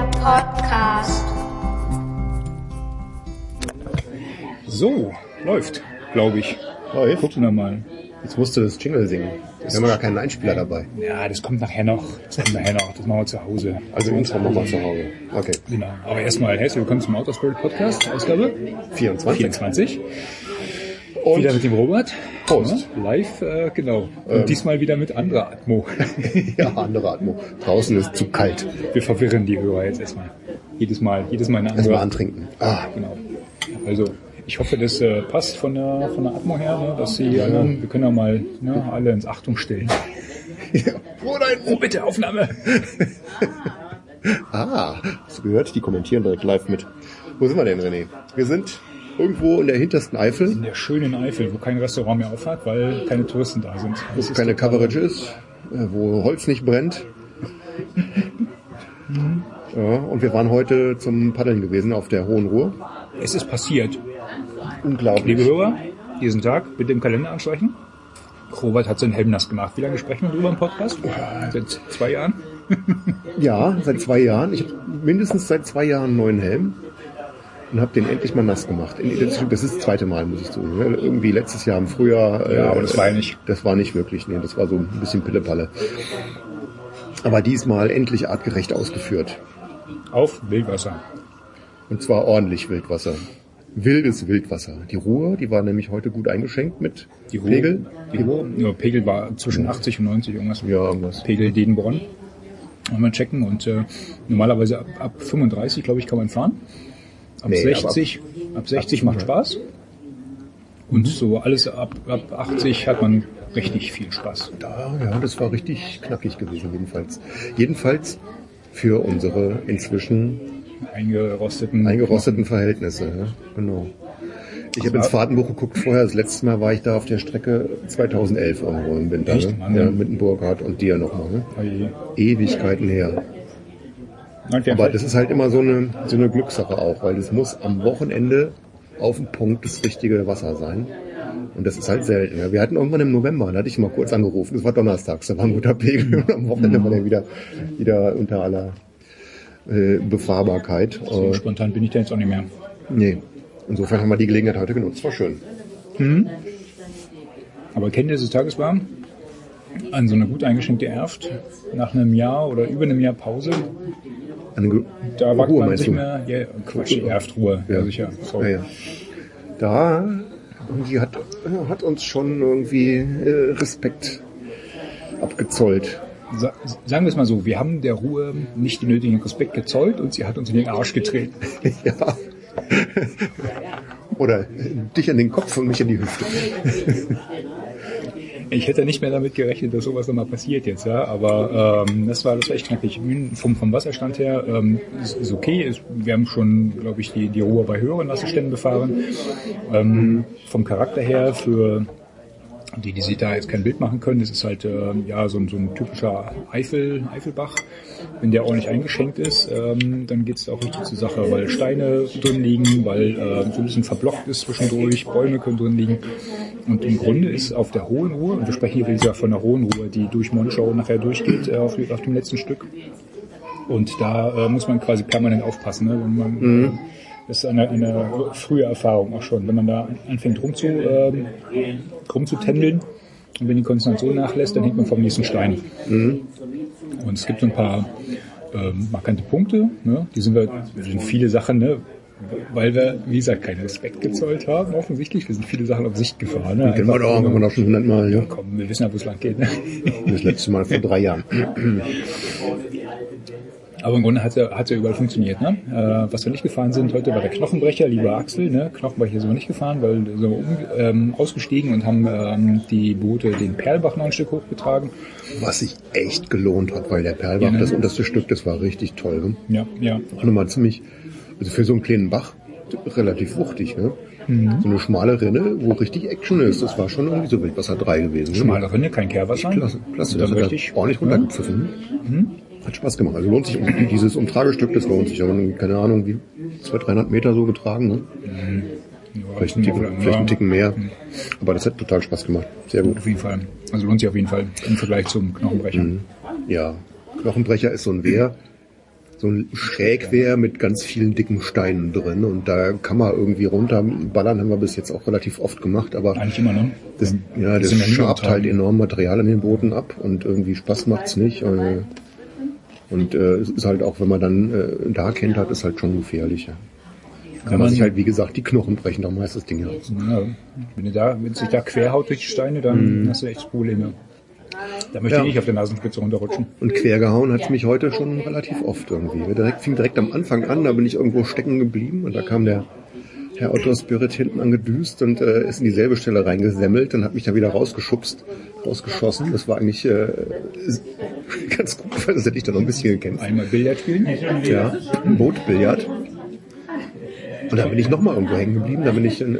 der Podcast. So, läuft, glaube ich. Läuft? Gucken wir mal. Jetzt musst du das Jingle singen. Jetzt haben wir gar keinen Einspieler dabei. Ja, das kommt nachher noch. Das machen wir zu Hause. Also Intro machen wir zu Hause. Okay. Genau. Aber erstmal, herzlich willkommen zum Outdoor-Spirit Podcast, Ausgabe 24. Und wieder mit dem Robert. Prost. Ja, live, genau. Und diesmal wieder mit anderer Atmo. Ja, andere Atmo. Draußen ist zu kalt. Wir verwirren die Hörer jetzt erstmal. Jedes Mal eine andere. Erstmal antrinken. Ah. Genau. Also, ich hoffe, das passt von der Atmo her, ne, dass sie, wir können ja mal, ne, alle ins Achtung stellen. Ja. Oh, bitte, Aufnahme! Ah, hast du gehört? Die kommentieren direkt live mit. Wo sind wir denn, René? Wir sind irgendwo in der hintersten Eifel. In der schönen Eifel, wo kein Restaurant mehr aufhat, weil keine Touristen da sind. Wo es keine Coverage ist, wo Holz nicht brennt. Ja, und wir waren heute zum Paddeln gewesen auf der Hohen Ruhr. Es ist passiert. Unglaublich. Liebe Hörer, diesen Tag bitte im Kalender anstreichen. Robert hat seinen Helm nass gemacht. Wie lange sprechen wir drüber im Podcast? Seit 2 Jahren? Ja, seit 2 Jahren. Ich habe mindestens seit 2 Jahren einen neuen Helm und habe den endlich mal nass gemacht. Das ist das 2. Mal, muss ich sagen. Irgendwie letztes Jahr im Frühjahr. Ja, aber das war ja nicht. Das war nicht wirklich. Nee, das war so ein bisschen Pillepalle. Aber diesmal endlich artgerecht ausgeführt. Auf Wildwasser. Und zwar ordentlich Wildwasser. Wildes Wildwasser. Die Ruhr, die war nämlich heute gut eingeschenkt mit Pegel. Ja, Pegel war zwischen 80 und 90 irgendwas. Ja, irgendwas. Pegel Dedenbronn. Mal checken. Und normalerweise ab 35, glaube ich, kann man fahren. Ab 60 macht Spaß. Und so alles ab 80 hat man richtig viel Spaß. Ja, das war richtig knackig gewesen, jedenfalls. Jedenfalls für unsere inzwischen eingerosteten Verhältnisse, ja, genau. Ich habe ins Fahrtenbuch geguckt vorher. Das letzte Mal war ich da auf der Strecke 2011 irgendwo im Winter. Echt, Mann, ja, mit dem Burkhardt und dir nochmal. Ne? Ewigkeiten her. Aber das ist halt immer so eine Glückssache auch, weil es muss am Wochenende auf dem Punkt das richtige Wasser sein. Und das ist halt selten. Ja. Wir hatten irgendwann im November, da hatte ich mal kurz angerufen. Das war donnerstags, da war ein guter Pegel. Und am Wochenende war der wieder unter aller Befahrbarkeit. So spontan bin ich da jetzt auch nicht mehr. Nee. Insofern haben wir die Gelegenheit heute genutzt. War schön. Aber Kenntnis des Tages war, an so einer gut eingeschenkten Erft, nach einem Jahr oder über einem Jahr Pause, da wagt man sich mehr. Ja, Quatsch, Erftruhe. Ja, sicher. So. Ja. Da, die hat uns schon irgendwie Respekt abgezollt. Sagen wir es mal so, wir haben der Ruhe nicht den nötigen Respekt gezollt und sie hat uns in den Arsch getreten. Ja. Oder dich an den Kopf und mich an die Hüfte. Ich hätte nicht mehr damit gerechnet, dass sowas nochmal passiert jetzt, ja. Aber das war echt knackig. Vom Wasserstand her ist okay. Wir haben schon, glaube ich, die Ruhe bei höheren Wasserständen befahren. Vom Charakter her für die sich da jetzt kein Bild machen können. Das ist halt so ein typischer Eifelbach. Wenn der ordentlich eingeschenkt ist, dann geht's da auch richtig zur Sache, weil Steine drin liegen, weil so ein bisschen verblockt ist zwischendurch, Bäume können drin liegen. Und im Grunde ist auf der Hohen Ruhr, und wir sprechen hier wieder von der Hohen Ruhr, die durch Monschau nachher durchgeht, auf dem letzten Stück. Und da muss man quasi permanent aufpassen, ne? Wenn man, das ist eine frühe Erfahrung auch schon. Wenn man da anfängt rumzutändeln und wenn die Konzentration nachlässt, dann hängt man vom nächsten Stein. Und es gibt so ein paar markante Punkte, ne? Das sind viele Sachen, ne? Weil wir, wie gesagt, keinen Respekt gezollt haben, offensichtlich. Wir sind viele Sachen auf Sicht gefahren. Ne? Den haben wir doch schon 100 Mal. Ja. Komm, wir wissen ja, wo es lang geht. Ne? Das letzte Mal vor 3 Jahren. Aber im Grunde hat's ja überall funktioniert, ne? Was wir nicht gefahren sind heute war der Knochenbrecher, lieber Axel, ne? Knochenbrecher sind wir nicht gefahren, weil sind wir ausgestiegen und haben die Boote den Perlbach noch ein Stück hochgetragen. Was sich echt gelohnt hat, weil der Perlbach, ja, ne? Das unterste Stück, das war richtig toll, ne? Ja, ja. Auch nochmal ziemlich, also für so einen kleinen Bach, relativ wuchtig, ne? So eine schmale Rinne, wo richtig Action ist. Das war schon irgendwie so Wildwasser 3 gewesen. Schmale Rinne, kein Kehrwasser. Klasse, das hat richtig ordentlich runtergepfiffen. Hat Spaß gemacht. Also lohnt sich, dieses Umtragestück, das lohnt sich. Aber keine Ahnung, wie 200-300 Meter so getragen, ne? Ja, vielleicht einen Ticken mehr. Aber das hat total Spaß gemacht. Sehr gut. Auf jeden Fall. Also lohnt sich auf jeden Fall im Vergleich zum Knochenbrecher. Ja. Knochenbrecher ist so ein Wehr. so ein Schrägwehr mit ganz vielen dicken Steinen drin und da kann man irgendwie runterballern, haben wir bis jetzt auch relativ oft gemacht, aber eigentlich immer, ne? Das, ja, das schabt halt enorm Material an den Booten ab und irgendwie Spaß macht's nicht. Und es ist halt auch, wenn man dann da kennt hat, ist halt schon gefährlich. Ja. Kann man sich halt, wie gesagt, die Knochen brechen, darum heißt das Ding ja. Wenn sich da querhaut durch die Steine, dann hast du echt Probleme. Da möchte ich nicht auf der Nasenspitze runterrutschen. Und quergehauen hat es mich heute schon relativ oft irgendwie. Fing direkt am Anfang an, da bin ich irgendwo stecken geblieben und da kam der Herr Outdoor Spirit hinten angedüst und ist in dieselbe Stelle reingesemmelt und hat mich da wieder rausgeschossen. Das war eigentlich ganz gut, weil das hätte ich da noch ein bisschen gekämpft. Einmal Billard spielen? Ja, Bootbillard. Und da bin ich nochmal irgendwo hängen geblieben. Da bin ich dann,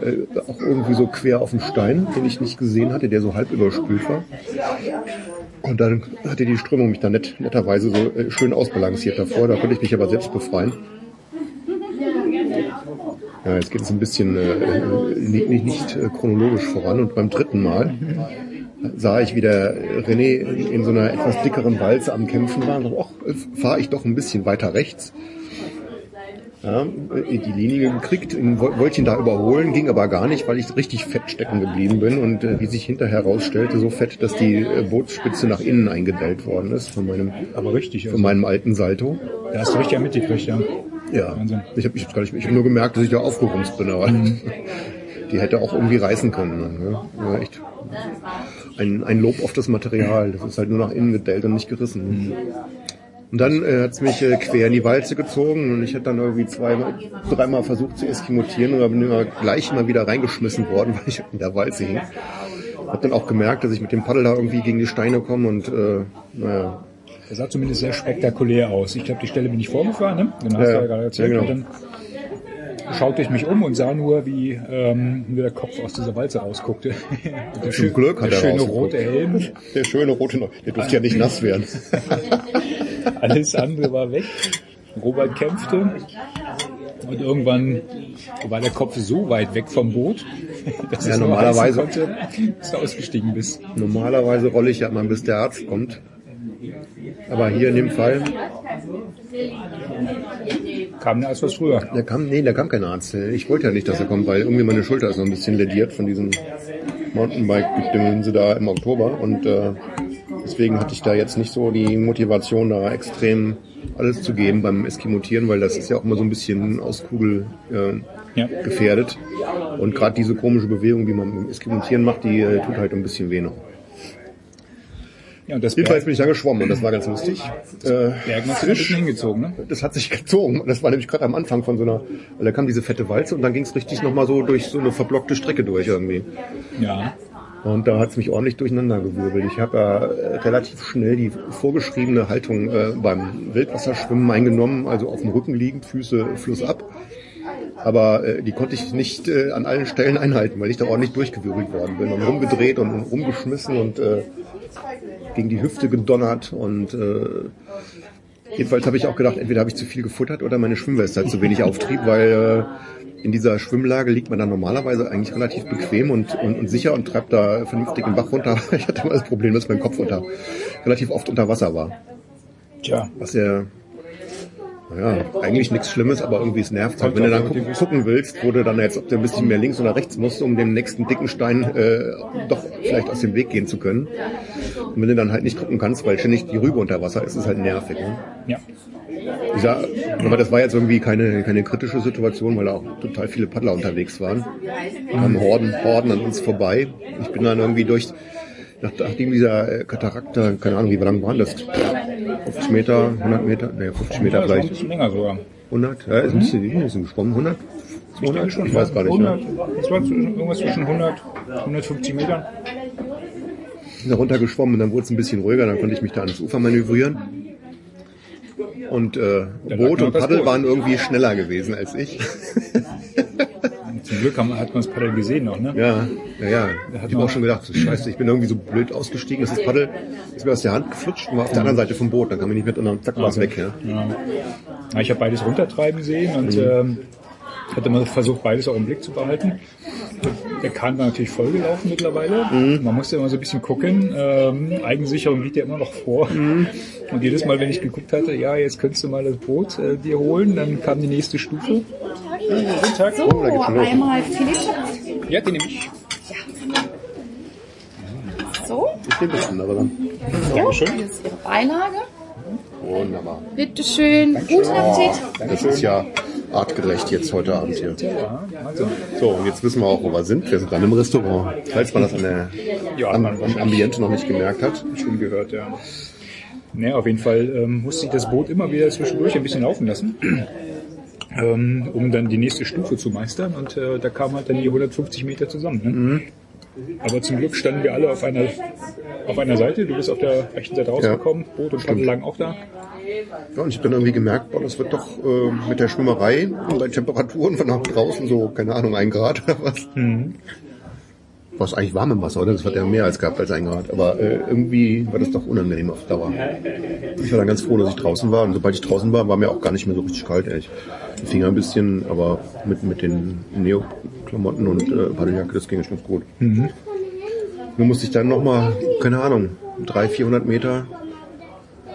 auch irgendwie so quer auf dem Stein, den ich nicht gesehen hatte, der so halb überspült war. Und dann hatte die Strömung mich da netterweise so schön ausbalanciert davor. Da konnte ich mich aber selbst befreien. Ja, jetzt geht es ein bisschen nicht chronologisch voran. Und beim dritten Mal sah ich, wie der René in so einer etwas dickeren Walze am Kämpfen war. Und fahre ich doch ein bisschen weiter rechts. Ja, die Linie gekriegt, wollte ihn da überholen, ging aber gar nicht, weil ich richtig fett stecken geblieben bin und wie sich hinterher herausstellte, so fett, dass die Bootsspitze nach innen eingedellt worden ist von meinem alten Salto. Da hast du richtig mitgekriegt, ja. Ja, Wahnsinn. Ich hab nur gemerkt, dass ich da aufgerumst bin, aber die hätte auch irgendwie reißen können. Ne? Ja, echt ein Lob auf das Material, das ist halt nur nach innen gedellt und nicht gerissen. Mhm. Und dann hat's mich quer in die Walze gezogen und ich hatte dann irgendwie dreimal versucht zu eskimotieren und bin immer gleich mal wieder reingeschmissen worden, weil ich in der Walze hing. Hab dann auch gemerkt, dass ich mit dem Paddel da irgendwie gegen die Steine komme und naja. Das sah zumindest sehr spektakulär aus. Ich glaube, die Stelle bin ich vorgefahren, ne? Genau, hast du ja gerade erzählt. Ja, genau. Und dann schaute ich mich um und sah nur, wie der Kopf aus dieser Walze rausguckte. Zum Glück hat er rausgeguckt. Der schöne rote Helm. Der schöne rote, der durfte ja nicht nass werden. Alles andere war weg. Robert kämpfte und irgendwann war der Kopf so weit weg vom Boot, dass ja, normalerweise konnte, dass du ausgestiegen bist. Normalerweise rolle ich ja mal, bis der Arzt kommt. Aber hier in dem Fall kam der Arzt was früher. Da kam kein Arzt. Ich wollte ja nicht, dass er kommt, weil irgendwie meine Schulter ist noch ein bisschen lediert von diesem Mountainbike-Gedönse da im Oktober und deswegen hatte ich da jetzt nicht so die Motivation, da extrem alles zu geben beim Eskimotieren, weil das ist ja auch immer so ein bisschen aus Kugel gefährdet. Und gerade diese komische Bewegung, die man beim Eskimotieren macht, die tut halt ein bisschen weh noch. Ja, und das jedenfalls bin ich da geschwommen und das war ganz lustig. Das frisch hingezogen, ne? Das hat sich gezogen. Das war nämlich gerade am Anfang von so einer, da kam diese fette Walze und dann ging es richtig nochmal so durch so eine verblockte Strecke durch irgendwie. Ja. Und da hat's mich ordentlich durcheinander gewirbelt. Ich habe ja relativ schnell die vorgeschriebene Haltung beim Wildwasserschwimmen eingenommen, also auf dem Rücken liegend, Füße flussab. Aber die konnte ich nicht an allen Stellen einhalten, weil ich da ordentlich durchgewirbelt worden bin und rumgedreht und rumgeschmissen und gegen die Hüfte gedonnert und jedenfalls habe ich auch gedacht, entweder habe ich zu viel gefuttert oder meine Schwimmweste hat zu wenig Auftrieb, weil in dieser Schwimmlage liegt man dann normalerweise eigentlich relativ bequem und sicher und treibt da vernünftig den Bach runter. Ich hatte mal das Problem, dass mein Kopf relativ oft unter Wasser war. Tja. Was ja, eigentlich nichts Schlimmes, aber irgendwie es nervt halt. Wenn du dann gucken willst, wo du dann jetzt, ob du ein bisschen mehr links oder rechts musst, um den nächsten dicken Stein doch vielleicht aus dem Weg gehen zu können. Und wenn du dann halt nicht gucken kannst, weil ständig die Rübe unter Wasser ist, ist halt nervig. Ne? Ja. Aber das war jetzt irgendwie keine kritische Situation, weil da auch total viele Paddler unterwegs waren. Kamen Horden an uns vorbei. Ich bin dann irgendwie nachdem dieser Katarakt, keine Ahnung, wie lang waren das? 50 Meter, 100 Meter? Ne, 50 Meter vielleicht. Ein bisschen länger sogar. 100? Ja, ist ein bisschen gesprungen. 100? 200? Ich weiß gar nicht. 100, das war irgendwas zwischen 100 und 150 Metern. Ich bin da runtergeschwommen und dann wurde es ein bisschen ruhiger, dann konnte ich mich da ans Ufer manövrieren. Und Boot und Paddel waren irgendwie schneller gewesen als ich. Zum Glück hat man das Paddel gesehen noch, ne? Ja. Ich habe auch schon gedacht, so scheiße, ich bin irgendwie so blöd ausgestiegen, dass das Paddel ist mir aus der Hand geflutscht und war auf der anderen Seite vom Boot, dann kam ich nicht mit und dann zack war es weg. Ja. Ich habe beides runtertreiben sehen und hatte mal versucht, beides auch im Blick zu behalten. Der Kahn war natürlich vollgelaufen mittlerweile. Mhm. Man musste immer so ein bisschen gucken. Eigensicherung liegt ja immer noch vor. Mhm. Und jedes Mal, wenn ich geguckt hatte, ja, jetzt könntest du mal das Boot dir holen, dann kam die nächste Stufe. Guten Tag. So, oh, da gibt's einmal Philipp. Ja, den nehme ich. So. Ich nehme das andere dann. Ja, schön. Hier ist Ihre Beilage. Wunderbar. Bitteschön. Guten Appetit. Das ist ja artgerecht jetzt heute Abend hier. Ja, also. So, und jetzt wissen wir auch, wo wir sind. Wir sind dann im Restaurant. Falls man das an der, ja, am Ambiente noch nicht gemerkt hat. Schon gehört, ja. Naja, auf jeden Fall musste ich das Boot immer wieder zwischendurch ein bisschen laufen lassen. Um dann die nächste Stufe zu meistern. Und da kamen halt dann die 150 Meter zusammen. Ne? Mhm. Aber zum Glück standen wir alle auf einer Seite. Du bist auf der rechten Seite rausgekommen. Ja, Boot und Paddel lagen auch da. Ja, und ich habe dann irgendwie gemerkt, boah, das wird doch mit der Schwimmerei und bei Temperaturen von auch draußen so, keine Ahnung, 1 Grad oder was. Mhm. War es eigentlich warm im Wasser, oder? Das hat ja mehr als gehabt als 1 Grad. Aber irgendwie war das doch unangenehm auf Dauer. Ich war dann ganz froh, dass ich draußen war. Und sobald ich draußen war, war mir auch gar nicht mehr so richtig kalt, ehrlich. Die Finger ein bisschen, aber mit den Neo-Klamotten und Paddeljacke, das ging schon gut. Mhm. Nur musste ich dann nochmal, keine Ahnung, 300-400 Meter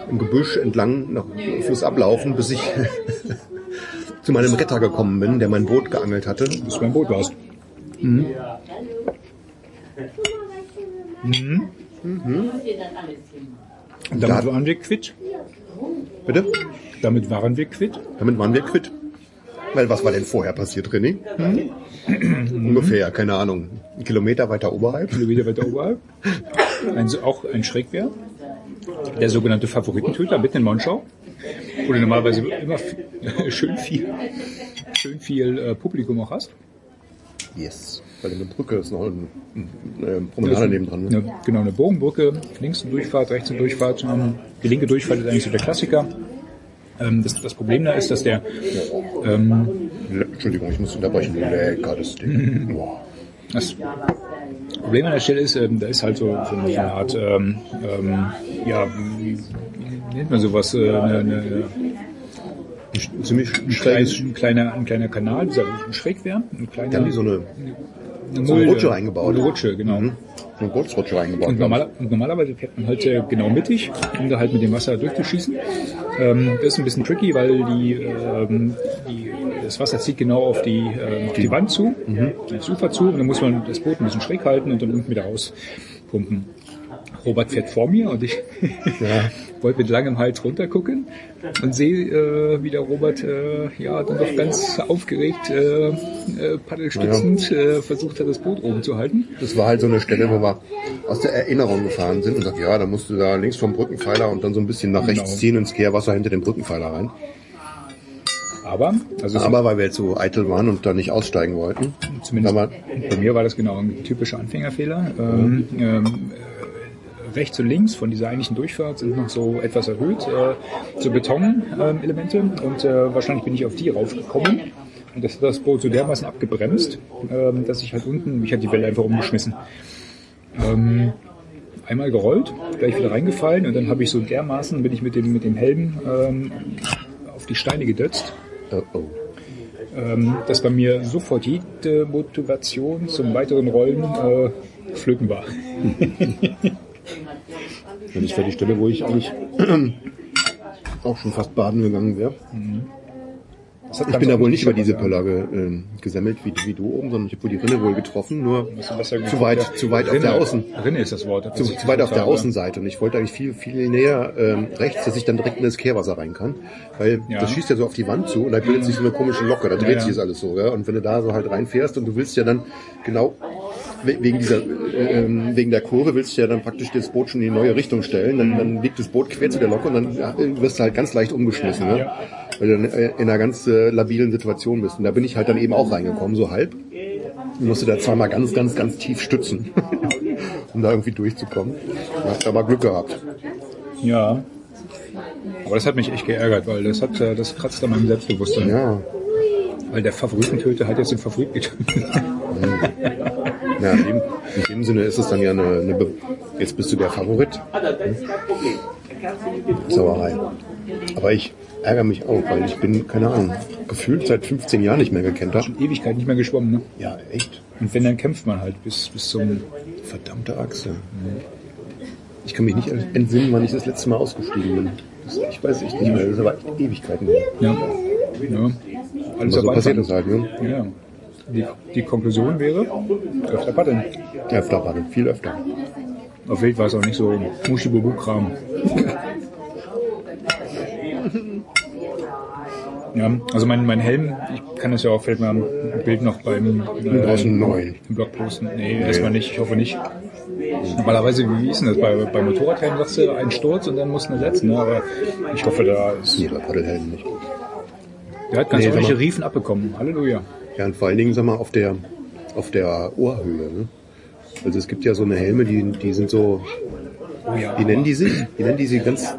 im Gebüsch entlang nach Fluss ablaufen, bis ich zu meinem Retter gekommen bin, der mein Boot geangelt hatte. Bis du beim Boot warst. Mhm. Mhm. Mhm. Und damit waren wir quitt. Bitte? Damit waren wir quitt. Damit waren wir quitt. Weil was war denn vorher passiert, René? Mhm. Ungefähr, keine Ahnung. 1 Kilometer weiter oberhalb. Auch ein Schrägwehr. Der sogenannte Favoritentöter mitten in Monschau. Wo du normalerweise immer schön viel Publikum auch hast. Yes. Weil eine Brücke ist noch eine Promenade nebendran. Ne? Genau, eine Bogenbrücke. Links eine Durchfahrt, rechts eine Durchfahrt. Die linke Durchfahrt ist eigentlich so der Klassiker. Das Problem da ist, dass der... Entschuldigung, ich muss unterbrechen. Lecker, das Ding. Boah. Das Problem an der Stelle ist, da ist halt so eine Art... ja, wie nennt man sowas? Ziemlich ein kleiner Kanal, dieser Schrägwehr. Da haben die so eine Rutsche eingebaut. Eine Rutsche, genau. Mhm. So eine Kurzrutsche eingebaut. Und normalerweise fährt man halt genau mittig, um da halt mit dem Wasser durchzuschießen. Das ist ein bisschen tricky, weil das Wasser zieht genau auf die Wand zu, mhm, das Ufer zu, und dann muss man das Boot ein bisschen schräg halten und dann unten wieder rauspumpen. Robert fährt vor mir und ich wollte mit langem Hals runtergucken und sehe, wie der Robert dann doch ganz aufgeregt paddelstützend versucht hat, das Boot oben zu halten. Das war halt so eine Stelle, wo wir aus der Erinnerung gefahren sind und sagt, ja, da musst du da links vom Brückenpfeiler und dann so ein bisschen nach rechts ziehen ins Kehrwasser hinter dem Brückenpfeiler rein. Aber weil wir jetzt so eitel waren und da nicht aussteigen wollten. Zumindest bei mir war das genau ein typischer Anfängerfehler. Rechts und links von dieser eigentlichen Durchfahrt sind noch so etwas erhöht, so Betonelemente, und wahrscheinlich bin ich auf die raufgekommen und das hat das Boot so dermaßen abgebremst, dass ich halt unten, mich hat die Welle einfach umgeschmissen. Einmal gerollt, gleich wieder reingefallen und dann habe ich so dermaßen, bin ich mit dem Helm auf die Steine gedötzt. Oh. Dass bei mir sofort jede Motivation zum weiteren Rollen flöten war. Wenn ich wäre die Stelle, wo ich eigentlich auch schon fast baden gegangen wäre. Mhm. Ich bin da wohl nicht über diese Pöllage gesammelt wie du oben, sondern ich habe wohl die Rinne wohl getroffen, nur zu weit auf der Außen. Rinne ist das Wort. Zu weit auf der Außenseite. Und ich wollte eigentlich viel, viel näher rechts, dass ich dann direkt in das Kehrwasser rein kann. Weil das schießt ja so auf die Wand zu und da bildet sich so eine komische Locke, da dreht sich das alles so. Ja? Und wenn du da so halt reinfährst und du willst ja dann genau wegen der Kurve willst du ja dann praktisch das Boot schon in die neue Richtung stellen, dann liegt das Boot quer zu der Locke und dann wirst du halt ganz leicht umgeschmissen. Ne? Weil du dann in einer ganz labilen Situation bist. Und da bin ich halt dann eben auch reingekommen, so halb. Ich musste da zweimal ganz, ganz, ganz tief stützen, um da irgendwie durchzukommen. Da hast du aber Glück gehabt. Ja, aber das hat mich echt geärgert, weil das kratzt an meinem Selbstbewusstsein. Ja. Weil der Favoritentöter hat jetzt den Favorit getötet. Ja, in dem Sinne ist es dann ja jetzt bist du der Favorit. Sauerei. Aber ich ärgere mich auch, weil ich bin, keine Ahnung, gefühlt seit 15 Jahren nicht mehr gekentert. Schon Ewigkeit nicht mehr geschwommen, ne? Ja, echt. Und wenn, dann kämpft man halt bis zum... Verdammte Achse. Mhm. Ich kann mich nicht entsinnen, wann ich das letzte Mal ausgestiegen bin. Ich weiß echt nicht mehr. Das ist aber Ewigkeiten her. Ja. Ja. Alles aber so passiert das halt, ne? Ja. Die Konklusion wäre, öfter paddeln. Ja, öfter paddeln. Viel öfter. Auf Wild war es auch nicht so Muschi-Bubu-Kram. Ja, also mein Helm, ich kann das ja auch, fällt mir am Bild noch beim... Du brauchst einen neuen. Im Blog posten. Nee, erstmal nicht, ich hoffe nicht. Normalerweise, wie ist denn das? Bei Motorradhelm sagst du, einen Sturz und dann musst du ihn ersetzen. Ne? Aber ich hoffe, da ist... Nee, bei Paddelhelm nicht. Der hat ganz ordentliche Riefen abbekommen. Halleluja. Ja, und vor allen Dingen, sag mal, auf der Ohrhöhe, ne? Also es gibt ja so eine Helme, die sind so... Oh ja. Wie nennen die sich? Wie nennen die sich ganz...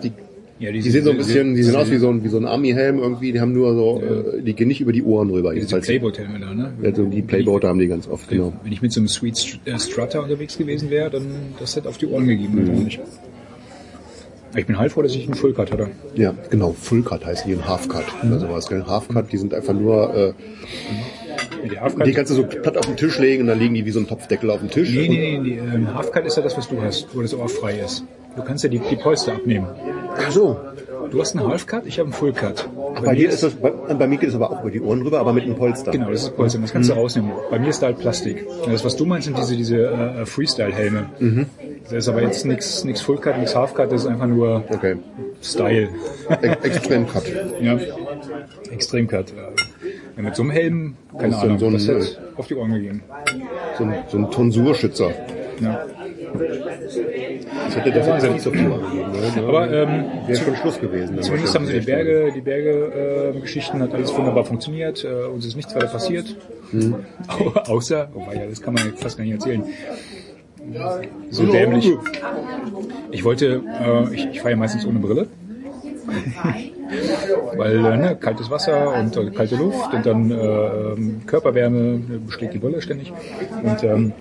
Ja, die sind so ein bisschen, die sehen aus wie so ein Army-Helm irgendwie, die haben nur so, ja. Die gehen nicht über die Ohren rüber. Ja, diese Playboat-Helme da, ne? Also die Playbooter haben die ganz oft, genau. Wenn ich mit so einem Sweet Strutter unterwegs gewesen wäre, dann das hätte auf die Ohren gegeben. Mhm. Ich bin halt froh, dass ich einen Full-Cut hatte. Ja, genau, Full-Cut heißen die, ein Half-Cut oder sowas, gell? Half-Cut, die sind einfach nur... Die kannst du so platt auf den Tisch legen und dann liegen die wie so ein Topfdeckel auf dem Tisch. Nee, Half-Cut ist ja das, was du hast, wo das Ohr frei ist. Du kannst ja die Polster abnehmen. Ach so. Du hast einen Half-Cut, ich habe einen Full-Cut. Bei dir ist das, bei mir geht es aber auch über die Ohren rüber, aber mit einem Polster. Genau, das ist Polster, das kannst du rausnehmen. Bei mir ist da halt Plastik. Das, was du meinst, sind diese Freestyle-Helme. Mhm. Das ist aber jetzt nichts Full-Cut, nichts Half-Cut, das ist einfach nur okay. Style. Extrem-Cut. Ja, Extrem-Cut. Ja, mit so einem Helm, keine Ahnung, das hat auf die Ohren gegeben. So ein Tonsurschützer. Ja. Das hätte das jetzt nicht so viel gegeben, oder? Aber wäre schon Schluss gewesen. Zumindest haben sie die Berge-Geschichten, hat alles wunderbar funktioniert. Uns ist nichts weiter passiert. Mhm. Außer, wobei, ja, das kann man jetzt fast gar nicht erzählen. So dämlich. Ich wollte, ich fahre ja meistens ohne Brille. Weil ne, kaltes Wasser und kalte Luft und dann Körperwärme besteht die Brille ständig. Und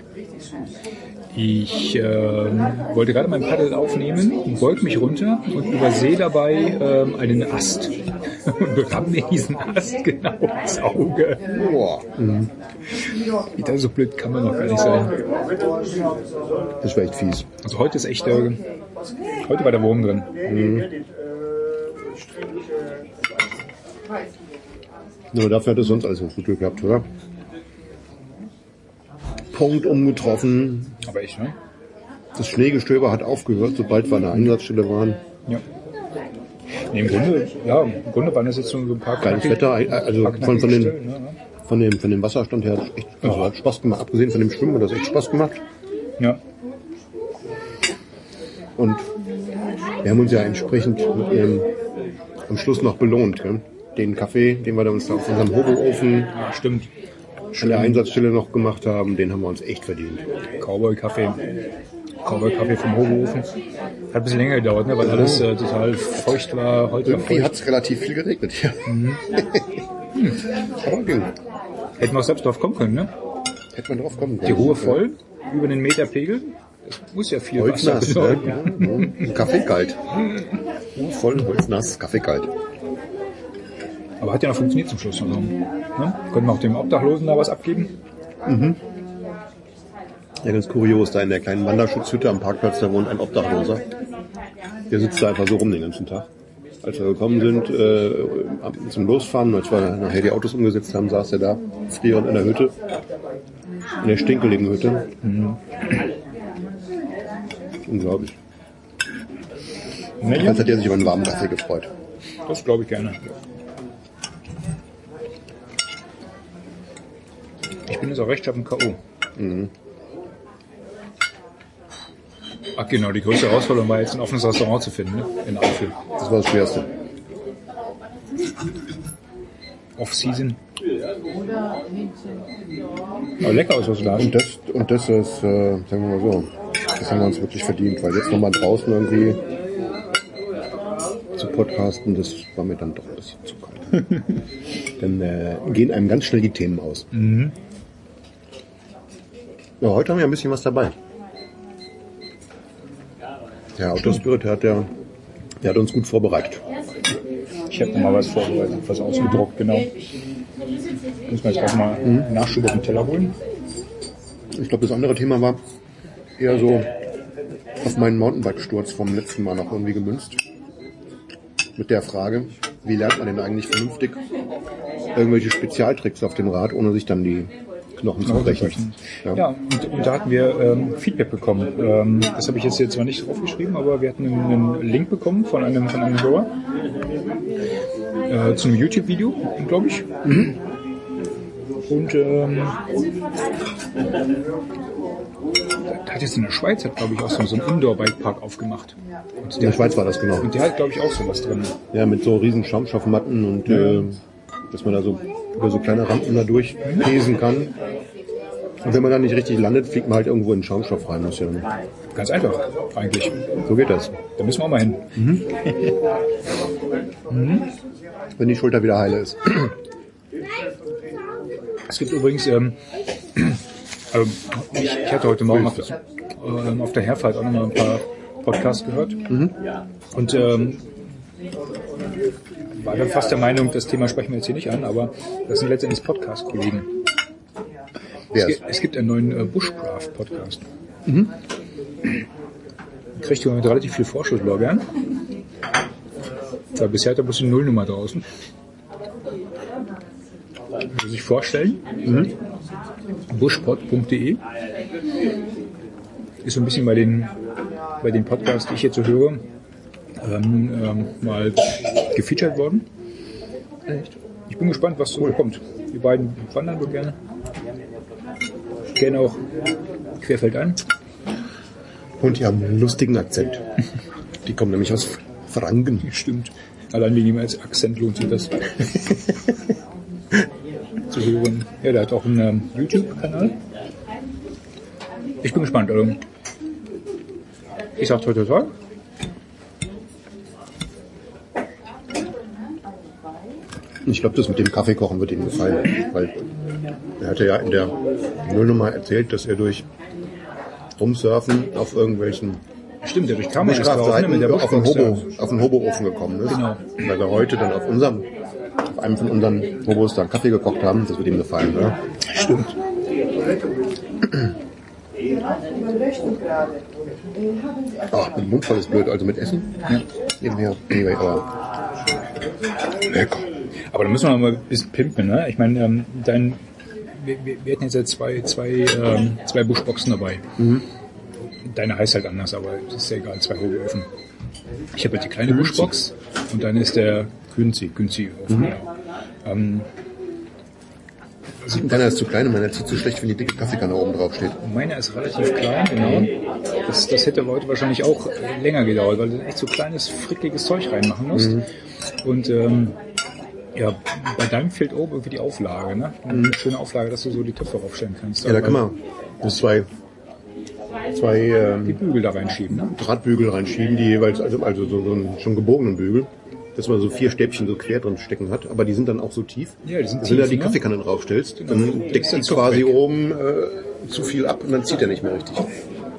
ich wollte gerade mein Paddel aufnehmen und wollte mich runter und übersehe dabei einen Ast. Und ramm mir diesen Ast genau ins Auge. Boah. Mhm. Ich dachte, so blöd kann man noch gar nicht sein. Das war echt fies. Also heute ist echt, heute war der Wurm drin. Mhm. Aber dafür hat es sonst alles gut geklappt, oder? Punkt umgetroffen. Aber echt, ne? Das Schneegestöber hat aufgehört, sobald wir an der Einsatzstelle waren. Ja. Nee, im Grunde waren das jetzt so ein paar geiles Wetter, also von dem Wasserstand her hat echt, also hat Spaß gemacht. Abgesehen von dem Schwimmen hat das echt Spaß gemacht. Ja. Und wir haben uns ja entsprechend am Schluss noch belohnt, gell? Den Kaffee, den wir da uns da auf unserem Hoboofen an der Einsatzstelle noch gemacht haben, den haben wir uns echt verdient. Cowboy-Kaffee vom Hoboofen. Hat ein bisschen länger gedauert, ne? Weil alles total feucht war. Holz irgendwie hat es relativ viel geregnet, ja. Mhm. Aber ging. Hätten wir auch selbst drauf kommen können, ne? Hätten wir drauf kommen können. Die Ruhe voll, über den Meter Pegel. Das muss ja viel Wasser bedeuten. Ja. Kaffee kalt. Voll holznass, Kaffee kalt. Aber hat ja noch funktioniert zum Schluss. Also, ne? Könnten wir auch dem Obdachlosen da was abgeben? Mhm. Ja, ganz kurios. Da in der kleinen Wanderschutzhütte am Parkplatz, da wohnt ein Obdachloser. Der sitzt da einfach so rum den ganzen Tag. Als wir gekommen sind, zum Losfahren, als wir nachher die Autos umgesetzt haben, saß er da, frierend in der Hütte. In der stinkeligen Hütte. Mhm. Unglaublich. Als hat er sich über einen warmen Kaffee gefreut. Das glaube ich gerne. Ich bin jetzt auch rechtschaffen K.O. Mhm. Ach genau, die größte Herausforderung war jetzt ein offenes Restaurant zu finden, ne? In Eifel. Das war das Schwerste. Off-Season. Aber lecker ist, was du da hast. Und das ist, sagen wir mal so, das haben wir uns wirklich verdient, weil jetzt nochmal draußen irgendwie zu podcasten, das war mir dann doch ein bisschen zu kalt. Dann gehen einem ganz schnell die Themen aus. Mhm. Ja, heute haben wir ein bisschen was dabei. Der Autospirit, der hat uns gut vorbereitet. Ich habe mal was vorbereitet, was ausgedruckt, genau. Müssen wir jetzt auch mal Nachschub auf den Teller holen. Ich glaube, das andere Thema war eher so auf meinen Mountainbike-Sturz vom letzten Mal noch irgendwie gemünzt. Mit der Frage, wie lernt man denn eigentlich vernünftig irgendwelche Spezialtricks auf dem Rad, ohne sich dann die Knochen zu brechen? Ja, und da hatten wir Feedback bekommen. Das habe ich jetzt zwar nicht draufgeschrieben, aber wir hatten einen Link bekommen von einem Hörer zu einem YouTube-Video, glaube ich. Mhm. Und da hat jetzt in der Schweiz, glaube ich, auch so einen Indoor-Bikepark aufgemacht. Und in der Schweiz war das, genau. Und der hat, glaube ich, auch sowas drin. Ja, mit so riesen Schaumstoffmatten und dass man da so über so kleine Rampen da durchpesen kann. Und wenn man da nicht richtig landet, fliegt man halt irgendwo in den Schaumstoff rein. Muss ja nicht. Ganz einfach, eigentlich. So geht das. Da müssen wir auch mal hin. Mhm. Mhm. Wenn die Schulter wieder heile ist. Es gibt übrigens, ich hatte heute Morgen auf der Herfahrt auch nochmal ein paar Podcasts gehört. Mhm. Und war dann fast der Meinung, das Thema sprechen wir jetzt hier nicht an, aber das sind letztendlich Podcast-Kollegen. Es gibt einen neuen Bushcraft-Podcast. Mhm. Kriegt man mit relativ viel Vorschusslorbeeren. Da bisher hat er bloß die Nullnummer draußen. Sich vorstellen. Mhm. Bushpod.de ist so ein bisschen bei den Podcasts, die ich jetzt so höre, mal gefeatured worden. Echt? Ich bin gespannt, was zurückkommt. Die beiden wandern wohl gerne. Gerne auch querfeldein. Und die haben einen lustigen Akzent. Die kommen nämlich aus Franken. Stimmt. Allein wegen ihm als Akzent lohnt sich das. Zu hören. Ja, der hat auch einen YouTube-Kanal. Ich bin gespannt. Ich sag toi. Ich glaube, das mit dem Kaffeekochen wird ihm gefallen, weil er hatte ja in der Nullnummer erzählt, dass er durch Rumsurfen auf irgendwelchen auf den Hoboofen gekommen ist. Genau. Weil er heute dann auf einem von unseren Hobos da einen Kaffee gekocht haben, das würde ihm gefallen, oder? Stimmt. Ach, mit Mundfall ist blöd, also mit Essen? Ja. Lecker. Aber da müssen wir noch mal ein bisschen pimpen, ne? Ich meine, wir hatten jetzt zwei Bushboxen dabei. Mhm. Deine heißt halt anders, aber es ist ja egal, zwei Hoboöfen. Ich habe halt die kleine Bushbox und dann ist der Künzi-Ofen. Mhm. Ja. Also deiner ist zu klein und meiner ist zu schlecht, wenn die dicke Kaffeekanne oben drauf steht. Meiner ist relativ klein, genau. Das hätte heute wahrscheinlich auch länger gedauert, weil du echt so kleines, frickliges Zeug reinmachen musst. Mhm. Und bei deinem fehlt oben irgendwie die Auflage, ne? Eine schöne Auflage, dass du so die Töpfe raufstellen kannst. Ja, da kann man bis zwei die Bügel da reinschieben, ne? Drahtbügel reinschieben, die jeweils, also so einen schon gebogenen Bügel, dass man so 4 Stäbchen so quer drin stecken hat, aber die sind dann auch so tief. Ja, die sind tief, wenn du da die Kaffeekannen draufstellst, dann deckst du quasi oben zu viel ab und dann zieht er nicht mehr richtig.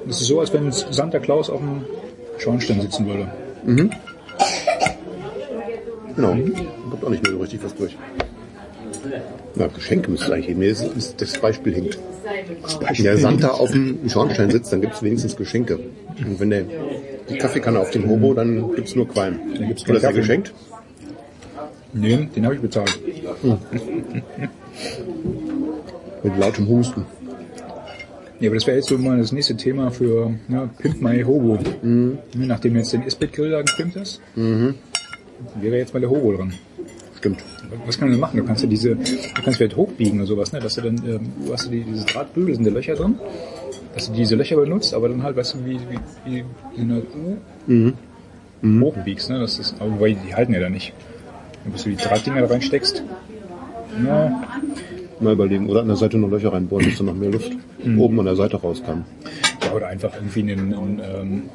Das ist so, als wenn Santa Claus auf dem Schornstein sitzen würde. Mhm. Genau, kommt auch nicht mehr so richtig was durch. Na, Geschenke müsste es eigentlich geben. Das Beispiel hängt. Wenn der Santa auf dem Schornstein sitzt, dann gibt es wenigstens Geschenke. Und wenn der die Kaffeekanne auf den Hobo, dann gibt es nur Qualm. Dann gibt's das ja geschenkt? Nee, den habe ich bezahlt. Hm. Mit lautem Husten. Ja, aber das wäre jetzt so mal das nächste Thema für Pimp My Hobo. Mhm. Nachdem jetzt den Isbit-Grill da gepimpt ist, wäre jetzt mal der Hobo dran. Stimmt. Was kann man denn machen? Du kannst vielleicht hochbiegen oder sowas, ne? Dass du dann, hast du diese Drahtbügel, sind da Löcher drin, dass du diese Löcher benutzt, aber dann halt, weißt du, wie in einer U hochbiegst, ne? Das ist, aber wobei, die halten ja da nicht. Dann bist du die Drahtdinger da reinsteckst. Ja. Mal überlegen, oder an der Seite noch Löcher reinbohren, dass du noch mehr Luft oben an der Seite raus kann. Ja, oder einfach irgendwie so einen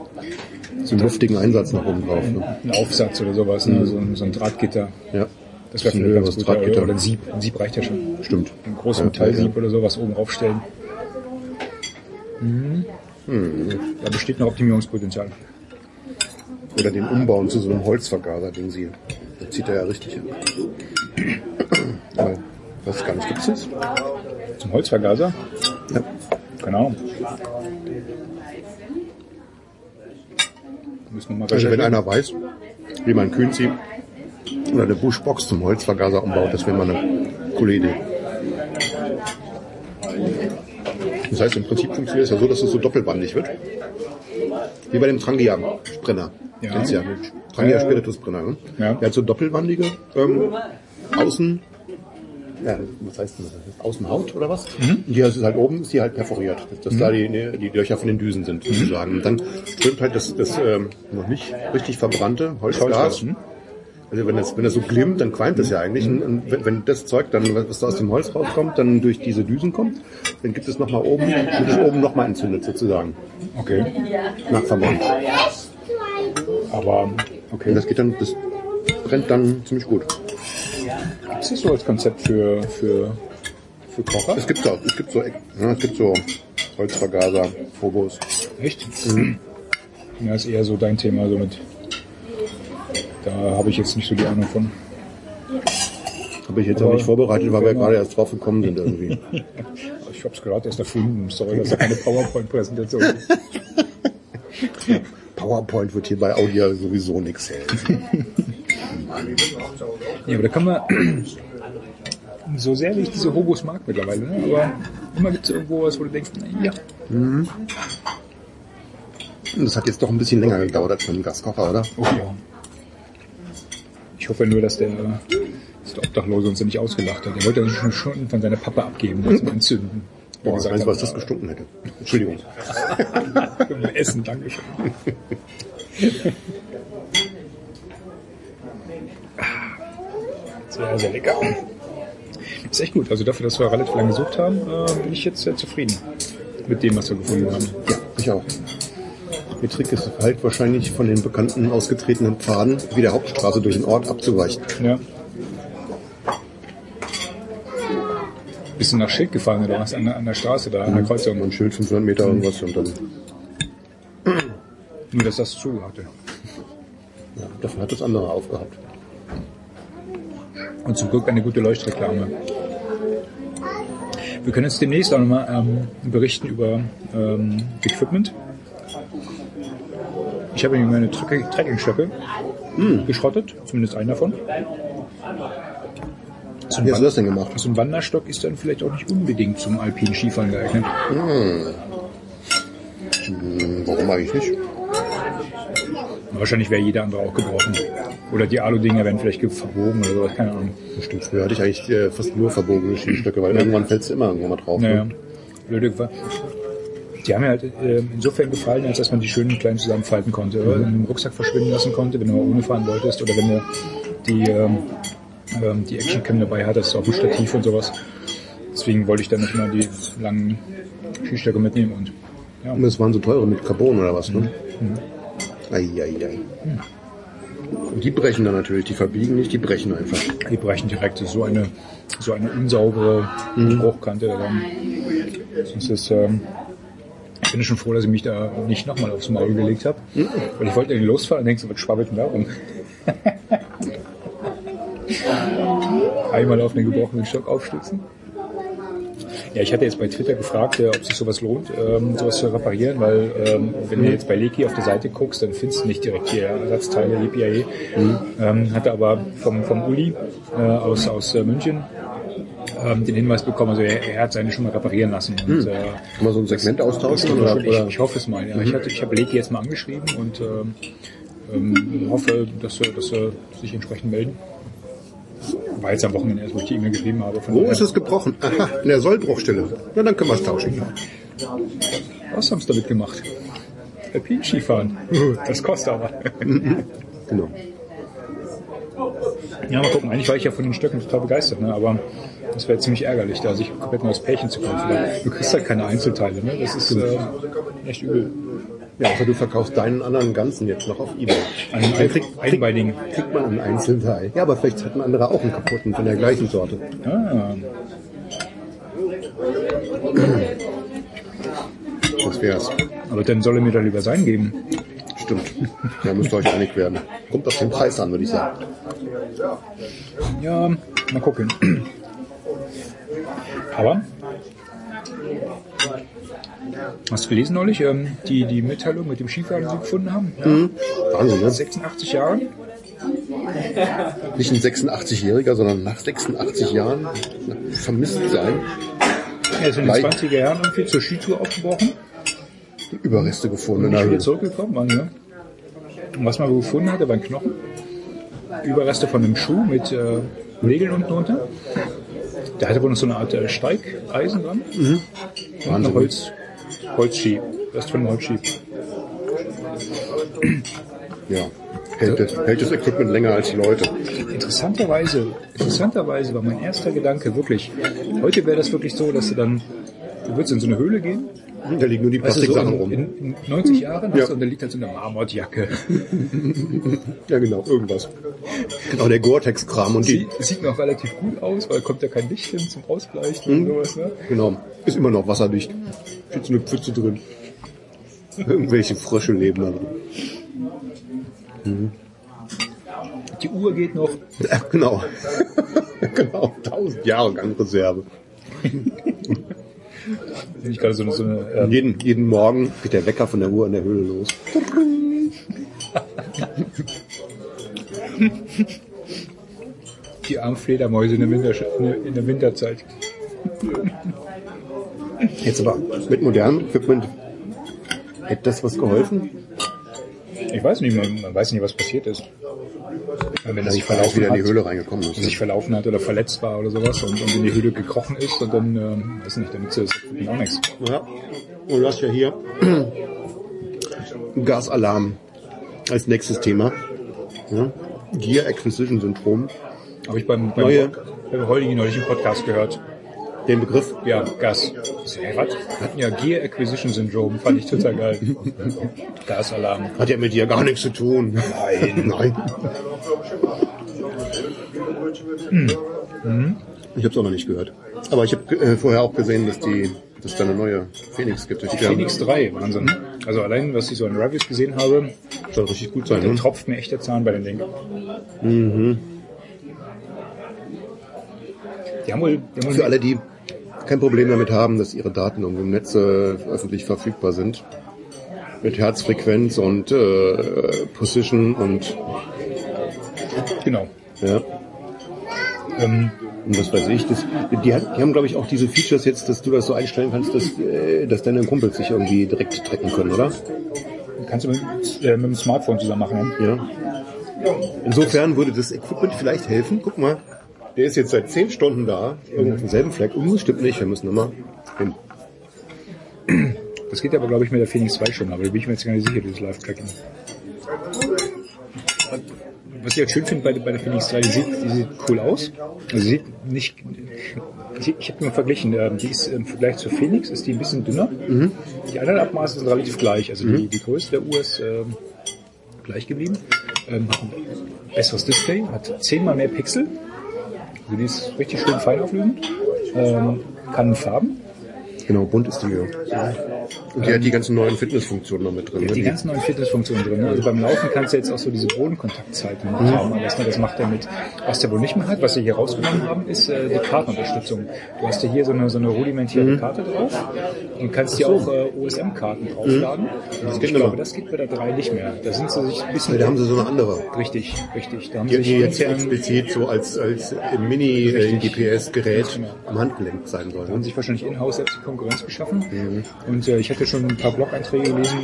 luftigen Einsatz nach oben drauf. Ne? Einen Aufsatz oder sowas, ne? So ein Drahtgitter. Ja. Das wäre vielleicht ganz gut, oder ein Sieb. Ein Sieb reicht ja schon. Stimmt. Ein großes Metallsieb oder sowas oben draufstellen. Mhm. Mhm. Da besteht noch Optimierungspotenzial. Oder den Umbauen zu so einem Holzvergaser, den sie zieht er ja richtig hin. Was gar nicht gibt es jetzt? Zum Holzvergaser? Ja. Genau. Müssen wir mal also wenn einer weiß, wie man Künzi oder eine Bushbox zum Holzvergaser umbaut, das wäre mal eine coole Idee. Das heißt, im Prinzip funktioniert es ja so, dass es so doppelbandig wird. Wie bei dem Trangia-Brenner. Ja. Kennst du ja. Trangia-Spiritus-Brenner. Ne? Ja. Der hat so doppelbandige Außen... Ja, was heißt denn das? Außenhaut oder was? Mhm. Die ist halt oben, ist die halt perforiert, dass da die Löcher von den Düsen sind, sozusagen. Und dann strömt halt das noch nicht richtig verbrannte Holzgas. Also wenn das so glimmt, dann qualmt das ja eigentlich. Und wenn das Zeug dann, was da aus dem Holz rauskommt, dann durch diese Düsen kommt, dann gibt es nochmal oben, wird es oben nochmal entzündet, sozusagen. Okay. Nach verbrannt. Aber, okay. Und das geht dann, das brennt dann ziemlich gut. Gibt es so als Konzept für Kocher? Es gibt so Holzvergaser, Phobos. Echt? Mhm. Ja, ist eher so dein Thema, somit. Da habe ich jetzt nicht so die Ahnung von. Habe ich jetzt auch nicht vorbereitet, weil wir gerade erst drauf gekommen sind irgendwie. Ich habe es gerade erst erfunden. Sorry, dass das keine PowerPoint-Präsentation ist. PowerPoint wird hier bei Audio sowieso nichts helfen. Ja, aber da kann man, so sehr wie ich diese Hobos mag mittlerweile, ne? Aber immer gibt es irgendwo was, wo du denkst, naja. Mhm. Das hat jetzt doch ein bisschen länger gedauert als mit dem Gaskocher, oder? Oh ja. Ich hoffe nur, dass der Obdachlose uns ja nicht ausgelacht hat. Er wollte ja schon von seiner Pappe abgeben, das entzünden. Boah, ich weiß, was das gestunken hätte. Entschuldigung. Essen, Dankeschön. Sehr, sehr lecker. Ist echt gut. Also dafür, dass wir relativ lange gesucht haben, bin ich jetzt sehr zufrieden mit dem, was wir gefunden haben. Ja, ich auch. Der Trick ist halt wahrscheinlich von den bekannten ausgetretenen Pfaden wie der Hauptstraße durch den Ort abzuweichen. Ja. Bist du nach Schild gefahren oder was? An der Straße da, an der Kreuzung? Ein Schild 500 Meter und was und dann... Nur, dass das zu hatte. Ja, davon hat das andere aufgehabt. Und zum Glück eine gute Leuchtreklame. Wir können jetzt demnächst auch nochmal berichten über Equipment. Ich habe nämlich meine Trekkingstöcke geschrottet, zumindest einen davon. Wie hast du das denn gemacht? So ein Wanderstock ist dann vielleicht auch nicht unbedingt zum alpinen Skifahren geeignet. Warum eigentlich nicht? Wahrscheinlich wäre jeder andere auch gebrochen. Oder die Alu-Dinger werden vielleicht verbogen oder sowas, keine Ahnung. Bestimmt. Früher hatte ich eigentlich fast nur verbogene Skistöcke, weil irgendwann fällt es immer irgendwann mal drauf. Naja. Ne? Die haben mir halt insofern gefallen, als dass man die schönen kleinen zusammenfalten konnte. Oder in den Rucksack verschwinden lassen konnte, wenn du mal ohne fahren wolltest. Oder wenn du die Actioncam dabei hattest, auf dem Stativ und sowas. Deswegen wollte ich dann nicht mal die langen Skistöcke mitnehmen. Und ja. Das waren so teure mit Carbon oder was, ne? Mhm. Eieiei. Die brechen dann natürlich, die verbiegen nicht, die brechen einfach. Die brechen direkt, das ist so eine unsaubere Bruchkante daran. Sonst ist, ich bin schon froh, dass ich mich da nicht nochmal aufs Maul gelegt habe. Mhm. Weil ich wollte irgendwie losfahren und denkst, was schwabbelt denn da rum? Einmal auf den gebrochenen Stock aufstützen. Ja, ich hatte jetzt bei Twitter gefragt, ob sich sowas lohnt, sowas zu reparieren, weil wenn du jetzt bei Leki auf der Seite guckst, dann findest du nicht direkt hier Ersatzteile, LPIA. Hatte aber vom Uli aus München den Hinweis bekommen, also er hat seine schon mal reparieren lassen. Und, kann man so ein Segment austauschen? Ich hoffe es mal. Ja. Ich habe Leki jetzt mal angeschrieben und hoffe, dass sich entsprechend melden. War jetzt am Wochenende erst, wo ich die E-Mail geschrieben habe. Wo ist es gebrochen? Aha, in der Sollbruchstelle. Na, dann können wir es tauschen. Was haben Sie damit gemacht? Alpin-Skifahren. Das kostet aber. Genau. Ja, mal gucken. Eigentlich war ich ja von den Stöcken total begeistert, ne? Aber das wäre ziemlich ärgerlich, da sich komplett neues Pärchen zu kaufen. Du kriegst halt keine Einzelteile, ne? Das ist echt übel. Ja, außer du verkaufst deinen anderen Ganzen jetzt noch auf eBay. Kriegt man einen Einzelteil. Ja, aber vielleicht hat ein anderer auch einen kaputten von der gleichen Sorte. Ah. Das wär's. Aber dann soll er mir da lieber sein geben. Stimmt. Da müsst ihr euch einig werden. Kommt auf den Preis an, würde ich sagen. Ja, mal gucken. Aber, hast du gelesen neulich, die Mitteilung mit dem Skifahren, die sie gefunden haben? Ja. Mhm. Wahnsinn, ne? 86 Jahre. Nicht ein 86-Jähriger, sondern nach 86 Jahren vermisst sein. Er ist in den 20er Jahren irgendwie zur Skitour aufgebrochen. Überreste gefunden. Und wieder zurückgekommen waren, ja. Und was man gefunden hatte, waren Knochen. Überreste von einem Schuh mit Nägeln unten drunter. Da hatte wohl noch so eine Art Steigeisen dran. Mhm. Und ein Holzski. Das ist von einem Holzski. Ja. Hält das Equipment länger als die Leute. Interessanterweise war mein erster Gedanke wirklich, heute wäre das wirklich so, dass du würdest in so eine Höhle gehen. Da liegen nur die Plastiksachen rum. In 90 Jahren hast du, und da liegt dann so eine Marmorjacke. Ja, genau, irgendwas. Genau, der Gore-Tex-Kram. Und sieht noch relativ gut aus, weil kommt ja kein Licht hin zum Ausgleichen und sowas, ne? Genau, ist immer noch wasserdicht. Steht so eine Pfütze drin. Irgendwelche Frösche leben da drin. Mhm. Die Uhr geht noch. Ja, genau. Genau. 1000 Jahre Gangreserve. Ich gerade so eine jeden Morgen geht der Wecker von der Uhr an der Höhle los. Die armen Fledermäuse in der Winterzeit. Jetzt aber mit modernem Equipment hätte das was geholfen? Ich weiß nicht, man weiß nicht, was passiert ist. Wenn er sich verlaufen hat, in die Höhle reingekommen ist. Sich verlaufen hat oder verletzt war oder sowas und in die Höhle gekrochen ist und dann, weiß nicht, damit ist auch nichts. Ja. Und du hast ja hier Gasalarm als nächstes Thema. Ja. Gear Acquisition Syndrom. Habe ich beim heutigen neulichen Podcast gehört. Den Begriff? Ja, Gas. Was? Ja, Gear Acquisition Syndrome, fand ich total geil. Gasalarm. Hat ja mit dir gar nichts zu tun. Nein. Mhm. Ich hab's auch noch nicht gehört. Aber ich habe vorher auch gesehen, dass da eine neue Fēnix gibt. Die Fēnix 3, Wahnsinn. Also allein, was ich so an Reviews gesehen habe, soll richtig gut sein. Da tropft mir echt der Zahn bei den Dingen. Mhm. Die haben wohl für alle, die kein Problem damit haben, dass ihre Daten im Netz öffentlich verfügbar sind. Mit Herzfrequenz und Position und... Genau. Ja. Und was weiß ich. Die haben, glaube ich, auch diese Features jetzt, dass du das so einstellen kannst, dass deine Kumpels sich irgendwie direkt tracken können, oder? Kannst du mit dem Smartphone zusammen machen. Ja. Insofern würde das Equipment vielleicht helfen. Guck mal. Der ist jetzt seit 10 Stunden da, auf demselben Fleck. Stimmt nicht, wir müssen nochmal hin. Das geht aber, glaube ich, mit der Fēnix 2 schon, aber da bin ich mir jetzt gar nicht sicher, dieses Live-Tracking. Was ich halt schön finde bei der Fēnix 3, die sieht cool aus. Also ich habe die mal verglichen, die ist im Vergleich zur Fēnix, ist die ein bisschen dünner. Mhm. Die anderen Abmaße sind relativ gleich, also die Größe der Uhr ist gleich geblieben. Hat ein besseres Display, hat 10-mal mehr Pixel. Also die ist richtig schön feinauflösend, kann Farben. Genau, bunt ist die ja. Und die hat die ganzen neuen Fitnessfunktionen noch mit drin. Die ganzen neuen Fitnessfunktionen drin. Ne? Also beim Laufen kannst du jetzt auch so diese Bodenkontaktzeiten haben. Das macht er mit. Was der wohl nicht mehr hat, was wir hier rausgenommen haben, ist die Kartenunterstützung. Du hast ja hier so eine rudimentierte Karte drauf und kannst hier auch OSM-Karten draufladen. Das geht, ich glaube, das gibt bei der 3 nicht mehr. Da sind sie sich ein bisschen... Da haben sie so eine andere. Richtig. Da haben die sich jetzt explizit so als Mini-GPS-Gerät am Handgelenk sein sollen. Da haben sich wahrscheinlich in-house selbst die Konkurrenz geschaffen. Mhm. Und ich hatte schon ein paar Blog-Einträge gelesen,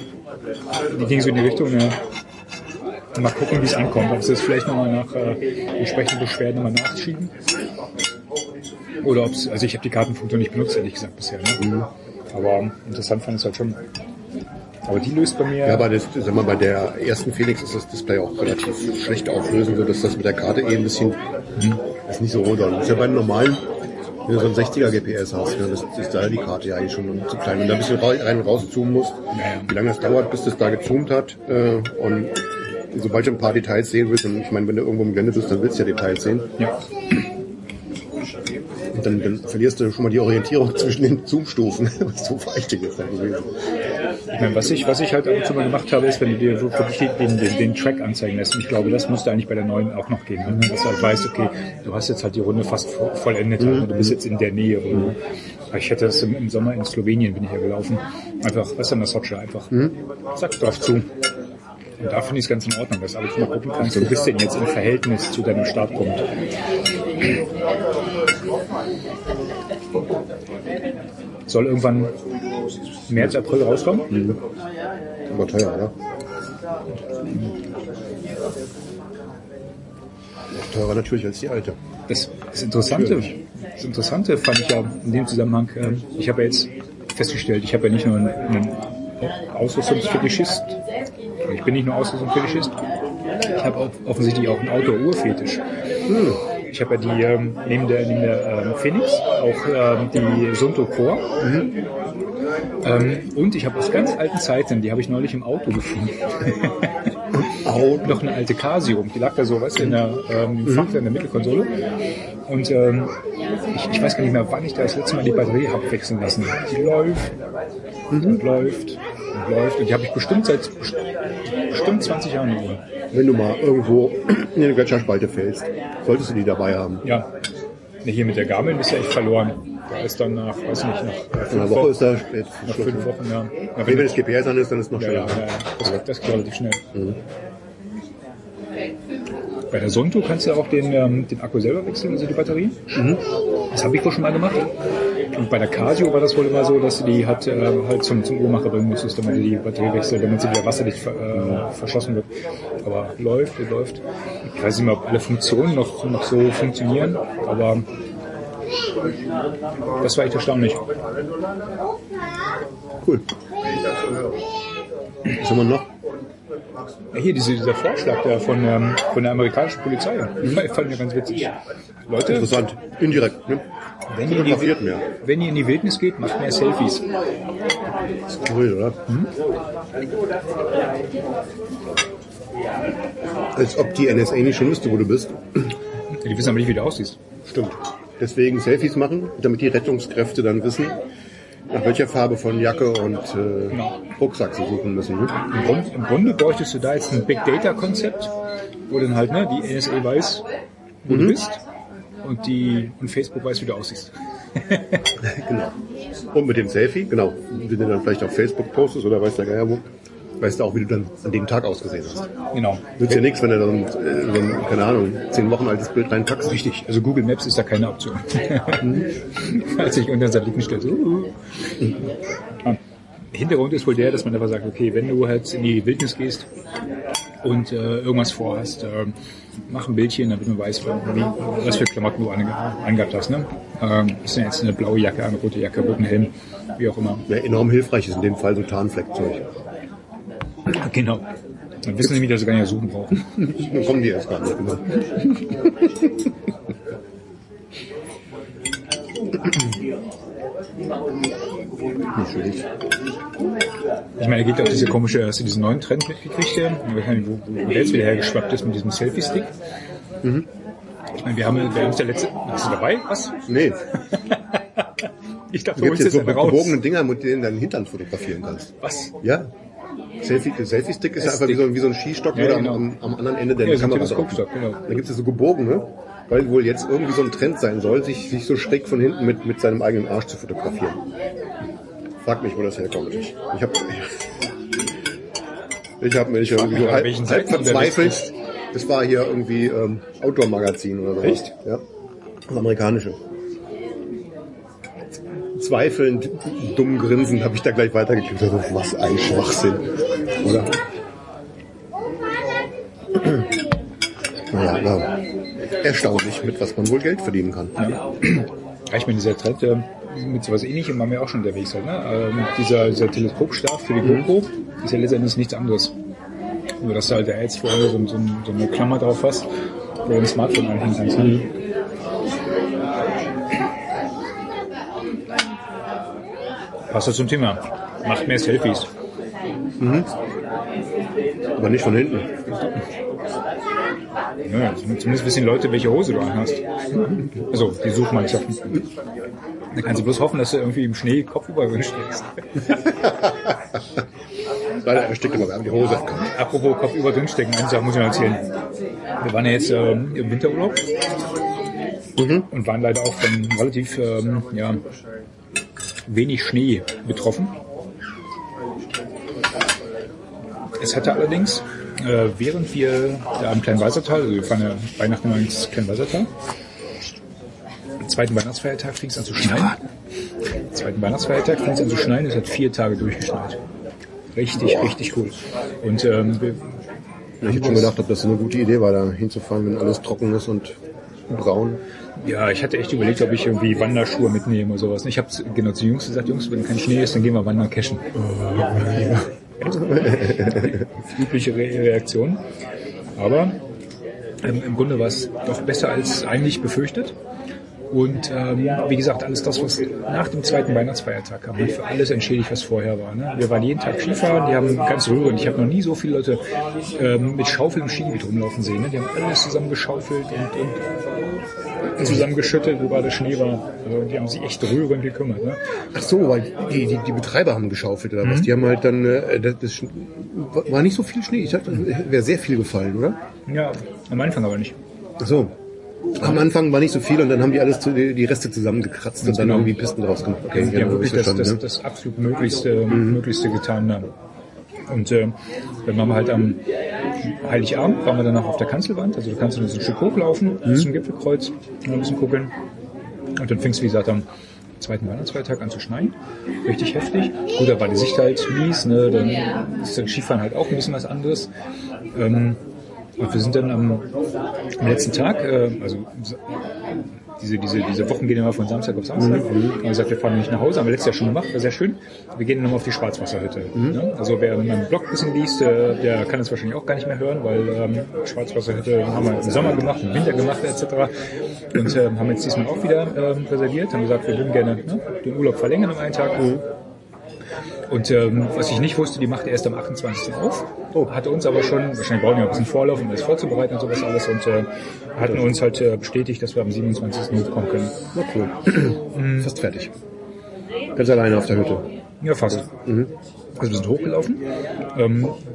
die gingen so in die Richtung, ja. Mal gucken, wie es ankommt. Ob sie es vielleicht nochmal nach entsprechenden Beschwerden nochmal nachschieben. Oder ob es, also ich habe die Kartenfunktion nicht benutzt, ehrlich gesagt, bisher. Ne? Mhm. Aber interessant fand ich es halt schon. Aber die löst bei mir... Ja, aber bei der ersten Fēnix ist das Display auch relativ schlecht auflösen, sodass das mit der Karte eben ein bisschen... ist nicht so runter. Das ist ja bei den normalen... Wenn du so ein 60er GPS hast, das ist da die Karte ja eigentlich schon zu klein. Wenn du ein bisschen rein und raus zoomen musst, wie lange das dauert, bis das da gezoomt hat. Und sobald du ein paar Details sehen willst, und ich meine, wenn du irgendwo im Gelände bist, dann willst du ja Details sehen. Ja. Und dann verlierst du schon mal die Orientierung zwischen den Zoomstufen. So war ich denn jetzt. Ich meine, was ich halt ab und zu mal gemacht habe, ist, wenn du dir wirklich den Track anzeigen lässt. Und ich glaube, das musste eigentlich bei der neuen auch noch gehen. Ne? Dass du halt weißt, okay, du hast jetzt halt die Runde fast vollendet. Mhm. Du bist jetzt in der Nähe. Mhm. Ich hätte das im Sommer in Slowenien, bin ich ja gelaufen. Einfach, was ist denn das Sochi? Einfach, zack, drauf zu. Und da finde ich es ganz in Ordnung, dass du alles mal gucken kannst. Du bist denn jetzt im Verhältnis zu deinem Startpunkt. Soll irgendwann März, April rauskommen? Mhm. Aber teuer, oder? Noch teurer natürlich als die alte. Das Interessante fand ich ja in dem Zusammenhang, ich habe ja jetzt festgestellt, ich habe ja nicht nur einen Ausrüstungsfetischist, ich bin nicht nur Ausrüstungsfetischist, ich habe offensichtlich auch einen Outdoor-Uhr-Fetisch. Ich habe ja die neben der Fēnix auch die Suunto Core. Mhm. Und ich habe aus ganz alten Zeiten, die habe ich neulich im Auto gefunden, auch noch eine alte Casio. Die lag da so, weißt du, in der Fach, in der Mittelkonsole. Und ich weiß gar nicht mehr, wann ich da das letzte Mal die Batterie habe wechseln lassen. Die läuft und läuft und läuft. Und die habe ich bestimmt seit bestimmt 20 Jahren in Uhr. Wenn du mal irgendwo in eine Gletscherspalte fällst, solltest du die dabei haben. Ja. Hier mit der Garmin bist du echt verloren. Da ist dann nach, weiß nicht, nach fünf Wochen, ja. Aber wenn das GPS an ist, dann ist es noch schneller. Ja, das geht relativ schnell. Mhm. Bei der Suunto kannst du auch den Akku selber wechseln, also die Batterie. Mhm. Das habe ich wohl schon mal gemacht. Und bei der Casio war das wohl immer so, dass du die halt zum Uhrmacher bringen musstest, damit du die Batterie wechselst, damit sie wieder wasserdicht verschlossen wird. Aber läuft. Ich weiß nicht mehr, ob alle Funktionen noch so funktionieren, aber das war echt erstaunlich. Cool. Was haben wir noch? Ja, hier dieser Vorschlag da von der amerikanischen Polizei, fand mir ganz witzig. Leute, interessant, indirekt, ne? Wenn ihr in die Wildnis geht, macht mehr Selfies. Das ist cool, oder? Hm? Als ob die NSA nicht schon wüsste, wo du bist. Die wissen aber nicht, wie du aussiehst. Stimmt. Deswegen Selfies machen, damit die Rettungskräfte dann wissen, nach welcher Farbe von Jacke und Rucksack sie suchen müssen. Ne? Im Grunde bräuchtest du da jetzt ein Big-Data-Konzept, wo dann halt die NSA weiß, wo du bist. Und Facebook weiß, wie du aussiehst. Genau. Und mit dem Selfie, genau. Wenn du dann vielleicht auf Facebook postest oder weiß der Geier wo, weißt du auch, wie du dann an dem Tag ausgesehen hast. Genau. Nützt ja nichts, wenn du dann, keine Ahnung, 10 Wochen altes Bild reinpackst. Richtig. Also Google Maps ist da keine Option. Als ich unter den Satelliten stellte. Hintergrund ist wohl der, dass man einfach sagt, okay, wenn du halt in die Wildnis gehst und irgendwas vorhast, mach ein Bildchen, damit man weiß, was für Klamotten du angehabt hast. Ne? Ist denn jetzt eine blaue Jacke, eine rote Jacke, roten Helm, wie auch immer. Ja, enorm hilfreich ist in dem Fall so Tarnfleckzeug. Genau. Dann wissen sie, wie das sie gar nicht suchen brauchen. Dann kommen die erst gar nicht. Genau. Natürlich. Ich meine, da geht ja auch diese komische, hast du diesen neuen Trend mitgekriegt, wo der jetzt wieder hergeschwappt ist mit diesem Selfie-Stick. Mhm. Ich meine, wir haben der letzte. Bist du dabei? Was? Nee. Ich dachte, du holst jetzt so gebogene Dinger, mit denen du deinen Hintern fotografieren kannst. Was? Ja. Der Selfie-Stick ist ja einfach wie so ein Skistock, ja, genau. am anderen Ende der Kamera. Genau. Da gibt es ja so gebogene, weil wohl jetzt irgendwie so ein Trend sein soll, sich so schräg von hinten mit seinem eigenen Arsch zu fotografieren. Frag mich, wo das herkommt. Ich hab mich irgendwie so halb verzweifelt. Das war hier irgendwie Outdoor-Magazin oder so. Echt? Ja. Das amerikanische. Zweifelnd, dumm grinsend, habe ich da gleich weitergeklickt. Also, was ein Schwachsinn. Oder? Naja, aber erstaunlich, mit was man wohl Geld verdienen kann. Ja. Ich meine, dieser Trend mit sowas ähnlichem waren wir auch schon unterwegs. Halt, ne? Dieser Teleskopstab für die GoPro ist ja letztendlich nichts anderes. Nur, dass du halt da jetzt vorher so eine Klammer drauf hast, wo du ein Smartphone anhängen kannst. Mhm. Passt das zum Thema? Macht mehr Selfies. Mhm. Aber nicht von hinten. Ja, zumindest wissen Leute, welche Hose du anhast. Also, die Suchmannschaften. Da kannst du bloß hoffen, dass du irgendwie im Schnee kopfüber steckst. leider erstickt, aber wir haben die Hose angekommen. Apropos Kopf über Dünnstecken, eine Sache muss ich noch erzählen. Wir waren ja jetzt im Winterurlaub und waren leider auch von relativ wenig Schnee betroffen. Es hatte allerdings, während wir da am Kleinweißertal, also wir fahren ja Weihnachten ins Kleinweißertal, am zweiten Weihnachtsfeiertag fing es an zu schneien. Am zweiten Weihnachtsfeiertag fing es an zu schneien, es hat 4 Tage durchgeschneit. Richtig, richtig cool. Und ich hätte schon gedacht, ob das eine gute Idee war, da hinzufahren, wenn alles trocken ist und braun. Ja, ich hatte echt überlegt, ob ich irgendwie Wanderschuhe mitnehme oder sowas. Ich habe genau zu den Jungs gesagt, Jungs, wenn kein Schnee ist, dann gehen wir wandern cashen. Übliche Reaktion. Aber im Grunde war es doch besser als eigentlich befürchtet. Und wie gesagt, alles das, was nach dem zweiten Weihnachtsfeiertag kam, hat für alles entschädigt, was vorher war. Ne? Wir waren jeden Tag Skifahren, die haben ganz rührend. Ich habe noch nie so viele Leute mit Schaufeln im Skigebiet rumlaufen sehen. Ne? Die haben alles zusammengeschaufelt und zusammengeschüttet, wobei der Schnee war. Also, die haben sich echt rührend gekümmert. Ne? Ach so, weil die Betreiber haben geschaufelt oder was? Die haben halt dann, das war nicht so viel Schnee. Ich dachte, wäre sehr viel gefallen, oder? Ja, am Anfang aber nicht. Ach so. Am Anfang war nicht so viel und dann haben die alles die Reste zusammengekratzt und dann irgendwie Pisten draus gemacht. Okay, ja, wirklich das absolut möglichste getan haben. Und dann waren wir halt am Heiligabend, waren wir danach auf der Kanzelwand, also da kannst du ein Stück hochlaufen zum Gipfelkreuz und ein bisschen gucken. Und dann fing es, wie gesagt, am zweiten Weihnachtsfeiertag an zu schneien. Richtig heftig. Gut, da war die Sicht halt mies, ne? Dann ist das Skifahren halt auch ein bisschen was anderes. Und wir sind dann am letzten Tag, also diese Wochen gehen immer von Samstag auf Samstag. Wir haben gesagt, wir fahren nicht nach Hause, haben wir letztes Jahr schon gemacht, war sehr schön. Wir gehen nochmal auf die Schwarzwasserhütte. Ne? Also wer meinen Blog ein bisschen liest, der kann es wahrscheinlich auch gar nicht mehr hören, weil Schwarzwasserhütte haben wir im Sommer gemacht, im Winter gemacht etc. Und haben jetzt diesmal auch wieder reserviert, haben gesagt, wir würden gerne den Urlaub verlängern um einen Tag. Und was ich nicht wusste, die macht erst am 28. auf. Hatte uns aber schon, wahrscheinlich brauchen wir ein bisschen Vorlauf, um das vorzubereiten und sowas alles. Und hatten uns halt bestätigt, dass wir am 27. hochkommen können. Na cool. Fast fertig. Ganz alleine auf der Hütte. Ja, fast. Also wir sind hochgelaufen.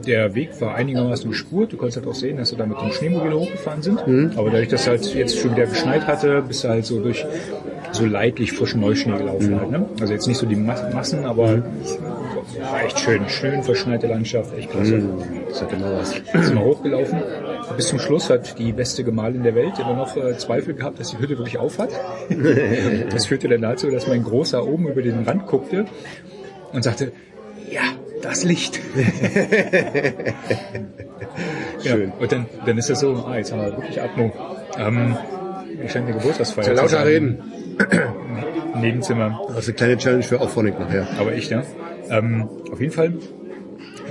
Der Weg war einigermaßen gespurt. Du konntest halt auch sehen, dass wir da mit dem Schneemobil hochgefahren sind. Aber dadurch, dass halt jetzt schon wieder geschneit hatte, bist du halt so durch so leidlich frischen Neuschnee gelaufen. Halt, ne? Also jetzt nicht so die Massen, aber war echt schön. Schön verschneite Landschaft, echt klasse. Das hat immer was. Sind wir hochgelaufen. Bis zum Schluss hat die beste Gemahlin der Welt immer noch Zweifel gehabt, dass die Hütte wirklich auf hat. Das führte dann dazu, dass mein Großer oben über den Rand guckte und sagte, ja, das Licht. Schön. Ja, und dann ist das so, jetzt haben wir wirklich Atmung. Wir scheinen eine Geburtstagsfeier zu lauter reden. Im Nebenzimmer. Das ist eine kleine Challenge für Auphonic nachher. Aber ich, ne? Auf jeden Fall,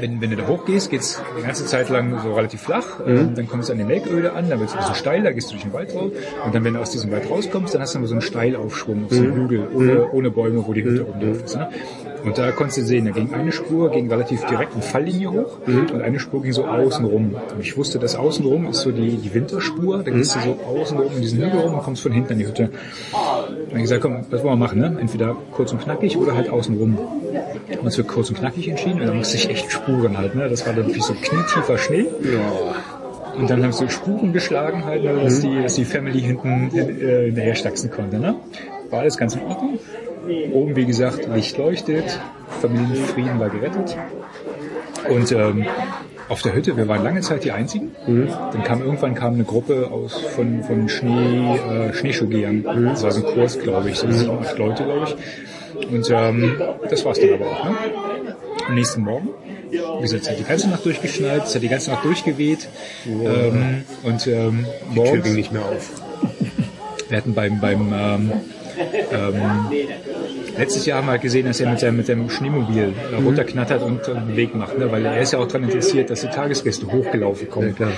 wenn du da hochgehst, geht's die ganze Zeit lang so relativ flach. Dann kommst du an den Melköde an, dann wird es ein bisschen steil, da gehst du durch den Wald raus. Und dann, wenn du aus diesem Wald rauskommst, dann hast du immer so einen Steilaufschwung auf so einen Hügel, ohne Bäume, wo die Hütte oben drauf ist. Ne? Und da konntest du sehen, da ging eine Spur, ging relativ direkt in Falllinie hoch und eine Spur ging so außenrum. Und ich wusste, dass außenrum ist so die Winterspur, da gehst du so außenrum in diesen Hügel rum und kommst von hinten an die Hütte. Und dann habe ich gesagt, komm, was wollen wir machen, ne? Entweder kurz und knackig oder halt außenrum. Wir haben uns für kurz und knackig entschieden und da musste ich echt Spuren halt, ne? Das war dann wirklich so knietiefer Schnee. Und dann haben sie so Spuren geschlagen halt, ne? dass die Family hinten hinterher stachsen konnte, ne? War alles ganz in Ordnung. Oben, wie gesagt, Licht leuchtet, Familienfrieden war gerettet. Und auf der Hütte, wir waren lange Zeit die Einzigen. Dann kam eine Gruppe von Schneeschuhgehern. Das war so ein Kurs, glaube ich, so 7, 8 Leute, glaube ich. Und das war's dann aber auch, ne? Am nächsten Morgen, wie gesagt, es hat die ganze Nacht durchgeschneit, es hat die ganze Nacht durchgeweht. Und morgens, die Tür ging nicht mehr auf. Wir hatten letztes Jahr haben wir halt gesehen, dass er mit seinem Schneemobil runterknattert und einen Weg macht, ne? Weil er ist ja auch daran interessiert, dass die Tagesgäste hochgelaufen kommen. Ja, klar.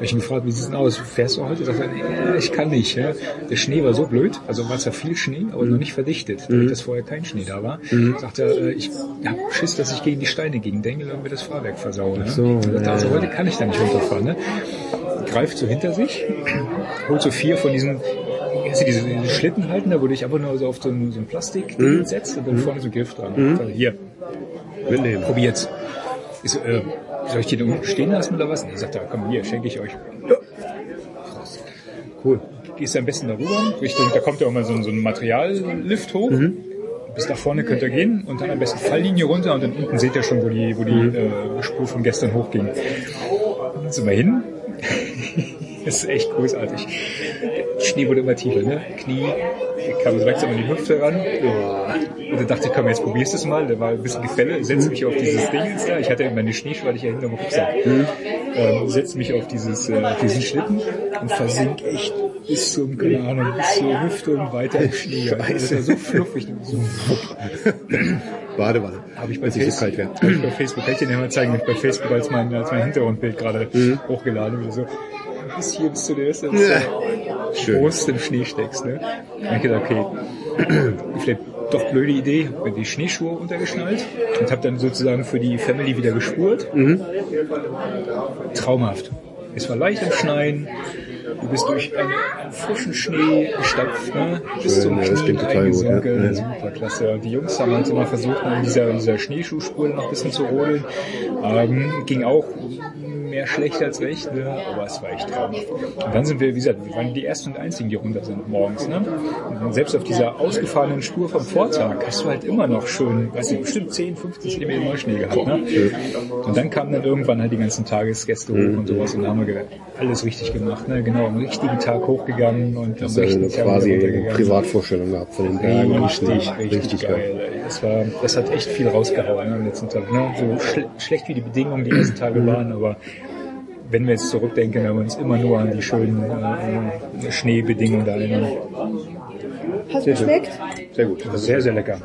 Ich habe gefragt, wie sieht's denn aus? Fährst du heute? Sagt er, nee, ich kann nicht. Ja? Der Schnee war so blöd, also war zwar viel Schnee, aber noch nicht verdichtet, dass vorher kein Schnee da war. Sagt er, ich hab Schiss, dass ich gegen die Steine gegendenke und mir das Fahrwerk versaue. Ne? So, also heute kann ich da nicht runterfahren. Ne? Greift so hinter sich, holt so 4 von diesen diese Schlitten halten, da wurde ich aber nur so auf so ein Plastik gesetzt und dann vorne so ein Griff dran. Hier, mitnehmen. Probiert's. Ist, soll ich die da stehen lassen oder was? Und er sagt, ja, komm hier, schenke ich euch. Ja. Krass. Cool. Gehst am besten darüber, Richtung, da kommt ja auch mal so ein Materiallift hoch. Mhm. Bis nach vorne könnt ihr gehen und dann am besten Falllinie runter und dann unten seht ihr schon, wo die Spur von gestern hochging. Dann sind wir hin. Das ist echt großartig. Der Schnee wurde immer tiefer, ne? Knie, kam so langsam an die Hüfte ran. Und dann dachte ich, komm, jetzt probierst du es mal. Da war ein bisschen Gefälle. Ich setze mich auf dieses Ding jetzt da. Ich hatte meine Schneeschuhe, weil ich ja hinter dem Rucksack. Mhm. Setze mich auf diesen Schlitten und versinke echt bis zum, keine Ahnung, bis zur Hüfte und weiter im Schnee. Das war so fluffig. So. Badewanne. Habe ich bei Facebook, kann ich dir mal zeigen, habe ich bei Facebook als mein Hintergrundbild gerade hochgeladen oder so. Bis hier, bis zu der ersten, groß im Schnee steckst, ne? Dann habe ich gedacht, okay, vielleicht doch blöde Idee, habe mir die Schneeschuhe untergeschnallt und habe dann sozusagen für die Family wieder gespurt. Mhm. Traumhaft. Es war leicht am Schneien, du bist durch einen frischen Schnee gestapft, ne? Bis zum Knie eingesunken, super klasse. Die Jungs haben uns immer versucht, in dieser Schneeschuhspur noch ein bisschen zu rodeln. Ging auch mehr schlecht als recht, ne? Aber es war echt traumhaft. Und dann sind wir, wie gesagt, wir waren die ersten und einzigen, die runter sind morgens, ne? Und selbst auf dieser ausgefahrenen Spur vom Vortag hast du halt immer noch schön, weiß nicht, bestimmt 10, 15 cm Neuschnee gehabt, ne? Und dann kamen dann irgendwann halt die ganzen Tagesgäste hoch und sowas und da haben wir alles richtig gemacht, ne? Genau, am richtigen Tag hochgegangen und am richtigen Tag quasi eine Privatvorstellung gehabt von den Bergen. Richtig geil. Das hat echt viel rausgehauen, ne, am letzten Tag, ne? So schlecht wie die Bedingungen die ersten Tage waren, aber wenn wir jetzt zurückdenken, haben wir uns immer nur an die schönen Schneebedingungen da erinnern. Hast du geschmeckt? Sehr gut. Das ist sehr, sehr lecker.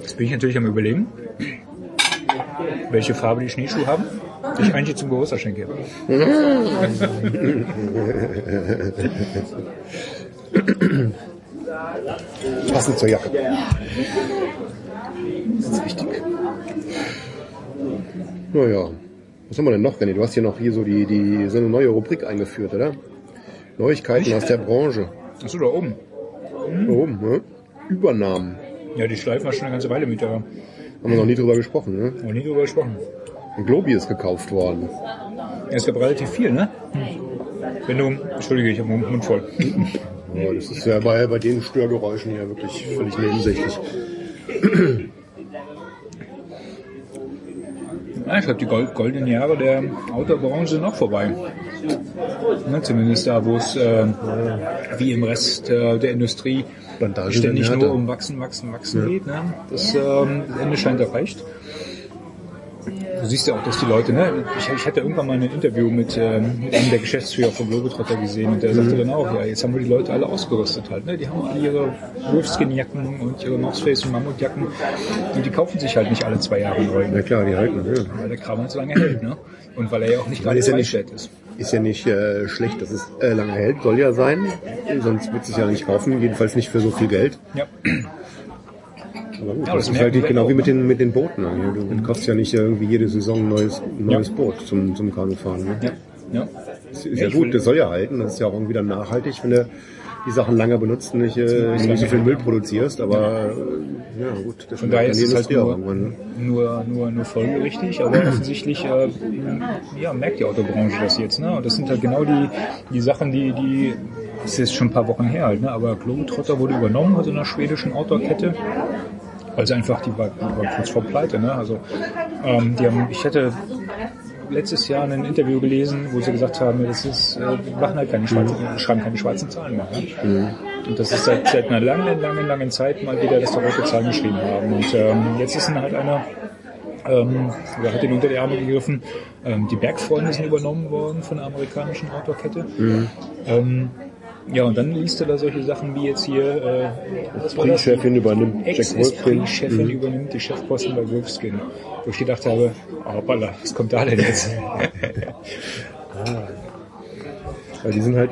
Jetzt bin ich natürlich am Überlegen, welche Farbe die Schneeschuhe haben. Ich eigentlich zum Geburtstag schenke. Passend zur Jacke. Das ist wichtig. Naja, was haben wir denn noch, René? Du hast hier noch hier so die so eine neue Rubrik eingeführt, oder? Neuigkeiten aus der Branche. Achso, da oben. Da oben, ne? Übernahmen. Ja, die schleifen wir schon eine ganze Weile mit. Haben wir noch nie drüber gesprochen, ne? Noch nie drüber gesprochen. Und Globi ist gekauft worden. Ja, es gab relativ viel, ne? Wenn du... Entschuldige, ich habe den Mund voll. Ja, das ist ja bei den Störgeräuschen hier wirklich völlig nebensächlich. Ja, ich glaube, die goldenen Jahre der Outdoor-Branche sind auch vorbei. Ne, zumindest da, wo es wie im Rest der Industrie ständig nur um Wachsen geht. Ne? Das Ende scheint erreicht. Du siehst ja auch, dass die Leute, ne, ich hatte irgendwann mal ein Interview mit einem der Geschäftsführer von Globetrotter gesehen und der sagte dann auch, ja, jetzt haben wir die Leute alle ausgerüstet halt, ne, die haben alle ihre Wolfskin-Jacken und ihre Northface- und Mammut-Jacken und die kaufen sich halt nicht alle 2 Jahre neu. Na klar, die halten, ja. Weil der Kram halt so lange hält, ne, und weil er ja auch nicht gerade Zweischwert ist. Ist ja nicht schlecht, dass es lange hält, soll ja sein, sonst wird es sich ja nicht kaufen, jedenfalls nicht für so viel Geld. Ja. Aber gut, ja, das ist halt genau wie mit den Booten. Du kaufst ja nicht irgendwie jede Saison ein neues Boot zum Kanufahren. Ne? Ja. Ist ja gut, das soll ja halten. Das ist ja auch irgendwie dann nachhaltig, wenn du die Sachen lange benutzt und nicht so viel Müll produzierst. Aber ja gut, das ist halt nur folgerichtig. Aber offensichtlich merkt die Autobranche das jetzt. Ne? Und das sind halt genau die Sachen, die das ist jetzt schon ein paar Wochen her halt. Ne? Aber Globetrotter wurde übernommen von einer schwedischen Outdoor-Kette. Also einfach, die war kurz vor Pleite, ne? Also, ich hätte letztes Jahr ein Interview gelesen, wo sie gesagt haben, wir machen halt schreiben keine schwarzen Zahlen mehr. Ne? Mhm. Und das ist seit einer langen, langen, langen Zeit mal wieder, dass da rote Zahlen geschrieben haben. Und jetzt ist halt einer, hat den unter die Arme gegriffen. Die Bergfreunde sind übernommen worden von der amerikanischen Outdoor-Kette. Mhm. Ja, und dann liest du da solche Sachen wie jetzt hier... Esprit-Chefin übernimmt Jack Wolfskin. Esprit-Chefin übernimmt die Chefposten bei Wolfskin. Wo ich gedacht habe, hoppala, was kommt da denn jetzt? Weil die sind halt...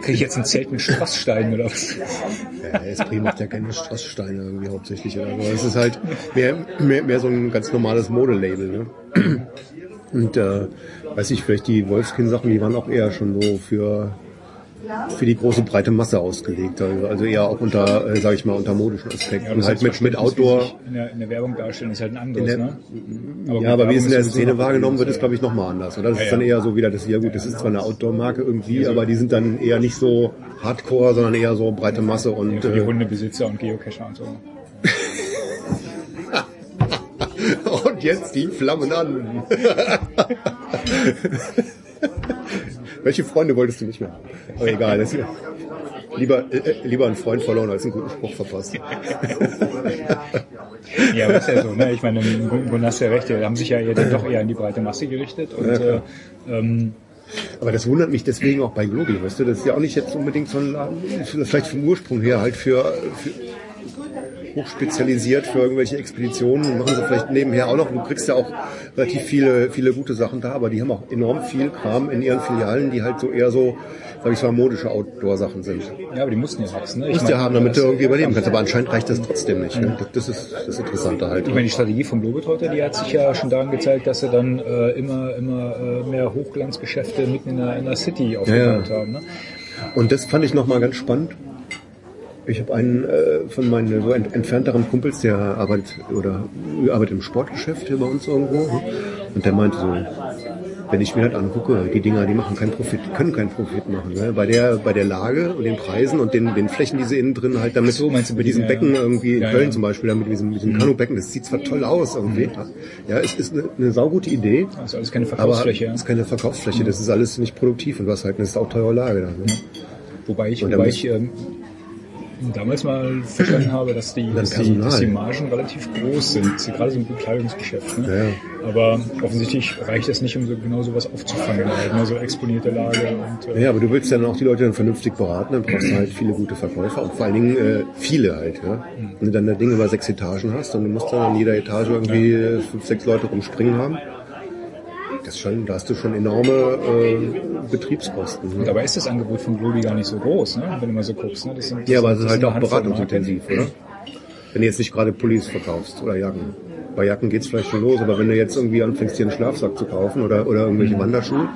Krieg ich jetzt ein Zelt mit Strasssteinen oder was? Ja, Esprit macht ja keine Strasssteine irgendwie hauptsächlich. Aber es ist halt mehr so ein ganz normales Modelabel, ne? Und, weiß ich, vielleicht die Wolfskin-Sachen, die waren auch eher schon so für... für die große breite Masse ausgelegt, also eher auch unter, sage ich mal, unter modischen Aspekten. Ja, und halt mit Outdoor. In der Werbung darstellen ist halt ein anderes, ne? Aber ja, aber wie es in der Szene wahrgenommen wird, ist glaube ich nochmal anders. Oder das ist dann eher so wieder, das ja gut, das ist zwar eine Outdoor-Marke irgendwie, aber die sind dann eher nicht so Hardcore, sondern eher so breite Masse und ja, für die Hundebesitzer und Geocacher und so. Und jetzt die Flammen an. Welche Freunde wolltest du nicht mehr? Aber egal, das lieber einen Freund verloren als einen guten Spruch verpasst. Ja, aber ist ja so, ne? Ich meine, im Grunde hast du ja recht, die haben sich ja dann doch eher an die breite Masse gerichtet. Und, ja, aber das wundert mich deswegen auch bei Globi, weißt du, das ist ja auch nicht jetzt unbedingt so ein Laden, vielleicht vom Ursprung her halt für hochspezialisiert für irgendwelche Expeditionen, machen sie vielleicht nebenher auch noch. Du kriegst ja auch relativ viele gute Sachen da, aber die haben auch enorm viel Kram in ihren Filialen, die halt so eher so, sag ich mal, modische Outdoor-Sachen sind. Ja, aber die mussten ja wachsen, ne? Musst ja haben, damit du irgendwie überleben kannst, aber anscheinend reicht das trotzdem nicht. Mhm. Das ist das Interessante halt. Ich meine, die Strategie vom Globetrotter, die hat sich ja schon daran gezeigt, dass sie dann immer mehr Hochglanzgeschäfte mitten in der City aufgebaut haben. Ne? Und das fand ich nochmal ganz spannend. Ich habe einen von meinen so entfernteren Kumpels, der arbeitet im Sportgeschäft hier bei uns irgendwo, und der meinte so, wenn ich mir das angucke, die Dinger, die machen keinen Profit, können keinen Profit machen, ne? Bei der Lage und den Preisen und den Flächen, die sie innen drin halt damit, so, mit diesen Becken irgendwie in Köln zum Beispiel, damit mit diesem Kanubecken, das sieht zwar toll aus irgendwie, ja, es ist eine saugute Idee, also alles keine Verkaufsfläche, aber es ist keine Verkaufsfläche, das ist alles nicht produktiv und du hast halt eine sauteure Lage da. Ne? Wobei ich damals mal verstanden habe, dass die Margen relativ groß sind, gerade so ein Bekleidungsgeschäft. Ne? Ja. Aber offensichtlich reicht es nicht, um so genau sowas aufzufangen, ne? So exponierte Lage. Und, ja, aber du willst ja dann auch die Leute dann vernünftig beraten, dann brauchst du halt viele gute Verkäufer und vor allen Dingen viele halt. Ja? Wenn du dann das Ding über 6 Etagen hast und du musst dann an jeder Etage irgendwie 5, 6 Leute rumspringen haben. Da hast du schon enorme Betriebskosten. Ne? Und dabei ist das Angebot von Globi gar nicht so groß, ne? Wenn du mal so guckst. Ne? Das aber es ist halt auch beratungsintensiv, oder? Wenn du jetzt nicht gerade Pullis verkaufst oder Jacken. Bei Jacken geht's vielleicht schon los, aber wenn du jetzt irgendwie anfängst, hier einen Schlafsack zu kaufen oder irgendwelche Wanderschuhe,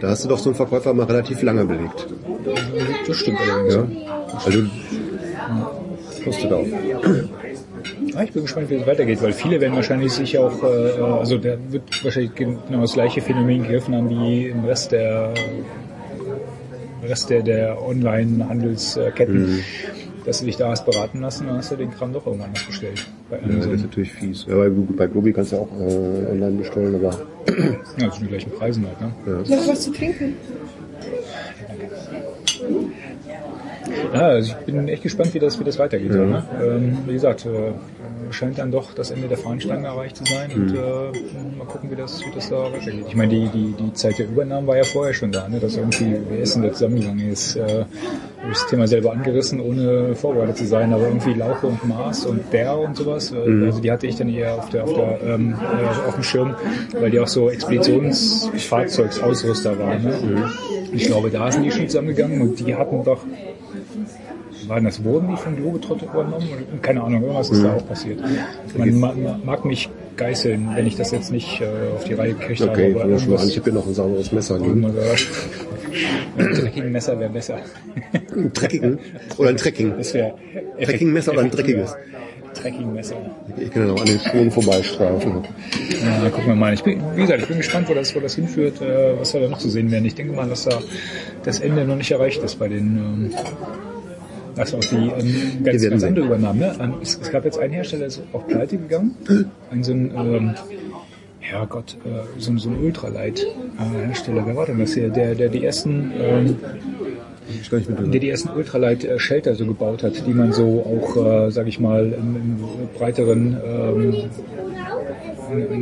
da hast du doch so einen Verkäufer mal relativ lange belegt. Das stimmt allerdings. Ja? Also, kostet auch. Ich bin gespannt, wie es weitergeht, weil viele werden wahrscheinlich sich auch, also der wird wahrscheinlich genau das gleiche Phänomen gegriffen haben wie im Rest der Online-Handelsketten, dass du dich da hast beraten lassen, dann hast du den Kram doch irgendwann noch bestellt. Bei Amazon. Ja, das ist natürlich fies. Ja, bei Globi kannst du ja auch online bestellen, aber... Ja, zu den gleichen Preisen halt, ne? Ja. Noch was zu trinken? Ja, also ich bin echt gespannt, wie das weitergeht. Ja. Ne? Wie gesagt, scheint dann doch das Ende der Fahnenstange erreicht zu sein und mal gucken, wie das da weitergeht. Ich meine, die Zeit der Übernahme war ja vorher schon da, ne? Dass irgendwie Essen da zusammengegangen ist. Habe ich das Thema selber angerissen, ohne vorbereitet zu sein, aber irgendwie Lauche und Mars und Bär und sowas, also die hatte ich dann eher auf dem Schirm, weil die auch so Expeditionsfahrzeugsausrüster waren. Ne? Mhm. Ich glaube, da sind die schon zusammengegangen und die hatten doch... Wurden die von Globetrotter übernommen? Und keine Ahnung, irgendwas ist da auch passiert. Man mag mich geißeln, wenn ich das jetzt nicht auf die Reihe kriege. Okay, ich habe hier noch ein sauberes Messer. Ein Trekkingmesser wäre besser. Ein Trekking? Oder ein Trekking? Das wäre Trekkingmesser oder ein dreckiges? Trekkingmesser. Ich kann dann auch an den Schuhen vorbeistreifen. Ja, gucken wir mal. Ich bin gespannt, wo das hinführt, was wir da noch zu sehen werden. Ich denke mal, dass da das Ende noch nicht erreicht ist bei den... Also auch die ganz andere Übernahmen. Ne? Es gab jetzt einen Hersteller, der ist auch pleite gegangen. So ein Ultralight-Hersteller. Wer war denn das hier? Der die ersten... die ersten Ultralight-Shelter so gebaut hat, die man so auch, sag ich mal, im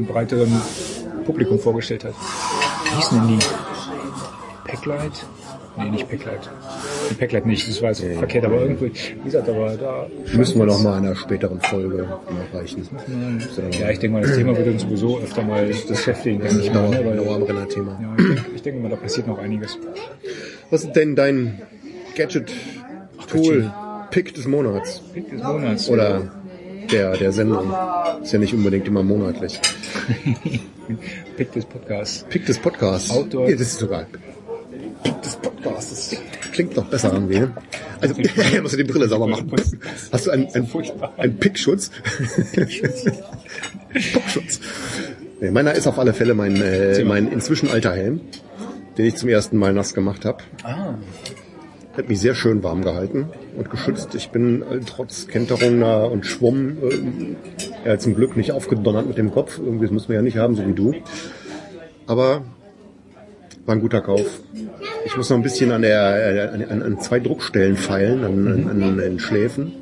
breiteren Publikum vorgestellt hat. Wie hießen denn die? Packlight? Nee, nicht Packlight. Packlight nicht, das war so verkehrt, aber irgendwie, wie gesagt, aber da... Müssen wir noch mal in einer späteren Folge erreichen. Ja, ich denke mal, das Thema wird uns sowieso öfter mal beschäftigen. Das ist ein Dauerbrenner-Thema. Ja, ich denke mal, da passiert noch einiges. Was ist denn dein Gadget-Tool-Pick des Monats? Pick des Monats. Oder der Sendung. Ist ja nicht unbedingt immer monatlich. Pick des Podcasts. Outdoor. Ja, das ist sogar... Pick des Podcasts. klingt noch besser irgendwie. Ne? Also, musst du die Brille sauber machen. Hast du einen Pickschutz? Puckschutz. Nee, meiner ist auf alle Fälle mein inzwischen alter Helm, den ich zum ersten Mal nass gemacht habe. Ah. Hat mich sehr schön warm gehalten und geschützt. Ich bin trotz Kenterung und Schwumm zum Glück nicht aufgedonnert mit dem Kopf. Irgendwie, das müssen wir ja nicht haben, so wie du. Aber war ein guter Kauf. Ich muss noch ein bisschen an zwei Druckstellen feilen, an den Schläfen.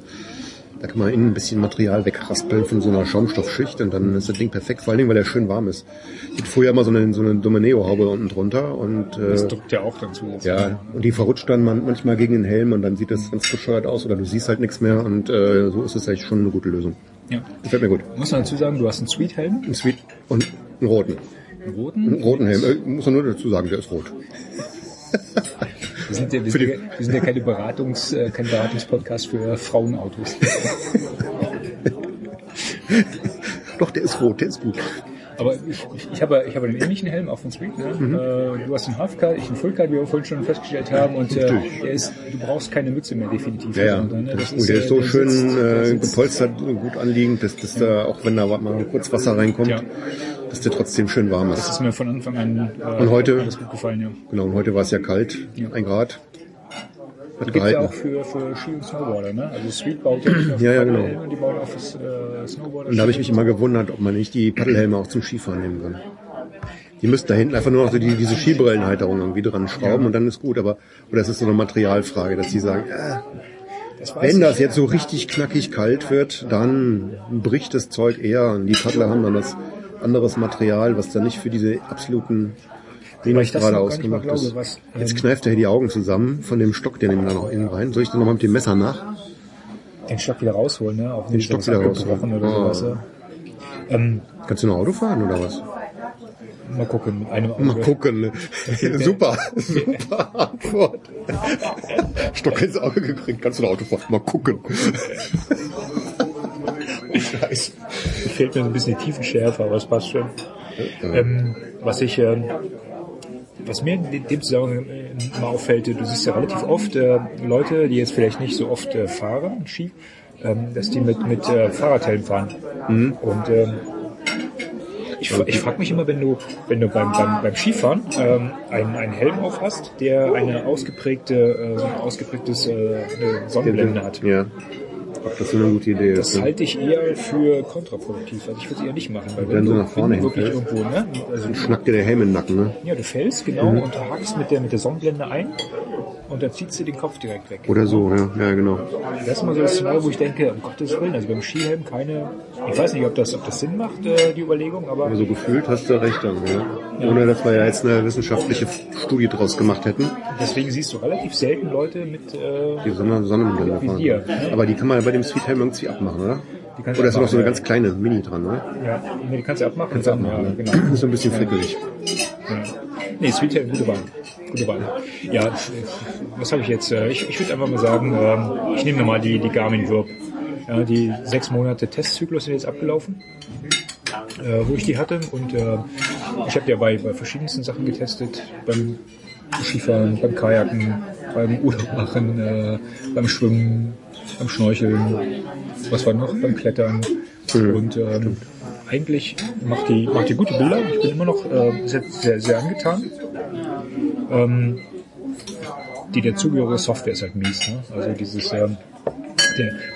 Da kann man innen ein bisschen Material wegraspeln von so einer Schaumstoffschicht und dann ist das Ding perfekt, vor allen Dingen, weil der schön warm ist. Ich hatte vorher immer so eine Domeneo-Haube unten drunter und das drückt ja auch dazu. Ja, und die verrutscht dann manchmal gegen den Helm und dann sieht das ganz bescheuert aus oder du siehst halt nichts mehr und so ist das eigentlich schon eine gute Lösung. Ja. Gefällt mir gut. Muss man dazu sagen, du hast einen Sweet-Helm? Einen Sweet und einen roten. Einen roten? Einen roten Helm. Muss man nur dazu sagen, der ist rot. Wir sind ja kein Beratungspodcast für Frauenautos. Doch, der ist rot, der ist gut. Aber ich habe den ähnlichen Helm, auch von Sweet. Ne? Mhm. Du hast einen Half-Cut, ich einen Full-Cut, wie wir vorhin schon festgestellt haben. Und du brauchst keine Mütze mehr, definitiv. Ja, sondern, ne? Der ist so schön gepolstert, gut anliegend, dass da, auch wenn da mal kurz Wasser reinkommt, dass der trotzdem schön warm ist. Das ist mir von Anfang an alles gut gefallen, ja. Genau, und heute war es ja kalt, 1 Grad. Die gibt es ja auch für Ski und Snowboarder, ne? Also Sweet baut ja nicht auf Paddelhelme, genau. Und die baut auf das Snowboarder. Und da habe ich mich immer gewundert, ob man nicht die Paddelhelme auch zum Skifahren nehmen kann. Die müssten da hinten einfach nur noch so diese Skibrillenhalterung irgendwie dran schrauben und dann ist gut, aber oder es ist so eine Materialfrage, dass die sagen, wenn das jetzt so richtig knackig kalt wird, dann bricht das Zeug eher und die Paddler haben dann das anderes Material, was da nicht für diese absoluten gerade ausgemacht ist. Jetzt kneift er hier die Augen zusammen von dem Stock, der nimmt da noch innen rein. Soll ich dann nochmal mit dem Messer nach? Den Stock wieder rausholen, ne? Auf den Stock wieder rausholen. Oder sowas, ja. Kannst du noch Auto fahren oder was? Mal gucken. Mit einem Auto. Mal gucken. Super Antwort. Stock ins Auge gekriegt. Kannst du noch Auto fahren? Mal gucken. Scheiße. Fehlt mir so ein bisschen die Tiefenschärfe, aber es passt schon. Was mir in dem Zusammenhang immer auffällt, du siehst ja relativ oft Leute, die jetzt vielleicht nicht so oft fahren, Ski, dass die mit Fahrradhelm fahren. Mhm. Und ich frage mich immer, wenn du beim Skifahren einen Helm auf hast, der eine ausgeprägte Sonnenblende hat. Ja. Das ist eine gute Idee. Das halte ich eher für kontraproduktiv. Also ich würde es eher nicht machen, weil wenn du nach vorne wirklich irgendwo, ne? Also dann schnackt dir der Helm in den Nacken, ne? Ja, du fällst, genau, und hakst mit der Sonnenblende ein und dann ziehst du den Kopf direkt weg. Oder so, ja, genau. Das ist mal so das Szenario, wo ich denke, um Gottes Willen, also beim Skihelm ich weiß nicht, ob das Sinn macht, die Überlegung, aber... Also gefühlt hast du recht dann, ja. Ohne, dass wir ja jetzt eine wissenschaftliche Studie draus gemacht hätten. Deswegen siehst du relativ selten Leute mit... die Sonnenblende fahren. Dir, ne? Aber die kann man bei dem Sweet Helm irgendwie abmachen, oder? Oder ist noch so eine ganz kleine Mini dran, oder? Ja, die kannst du abmachen. Ja, genau. Ist so ein bisschen frickelig. Ja. Nee, Sweet Helm, gute Wahl. Ja, was habe ich jetzt? Ich würde einfach mal sagen, ich nehme nochmal die Garmin VIRB. Ja, die 6 Monate Testzyklus sind jetzt abgelaufen, wo ich die hatte. Und ich habe ja bei verschiedensten Sachen getestet, beim Skifahren, beim Kajaken, beim Urlaub machen, beim Schwimmen, beim Schnorcheln, was war noch, beim Klettern. Und eigentlich macht die gute Bilder. Ich bin immer noch sehr, sehr angetan. Die dazugehörige Software ist halt mies, ne? Also dieses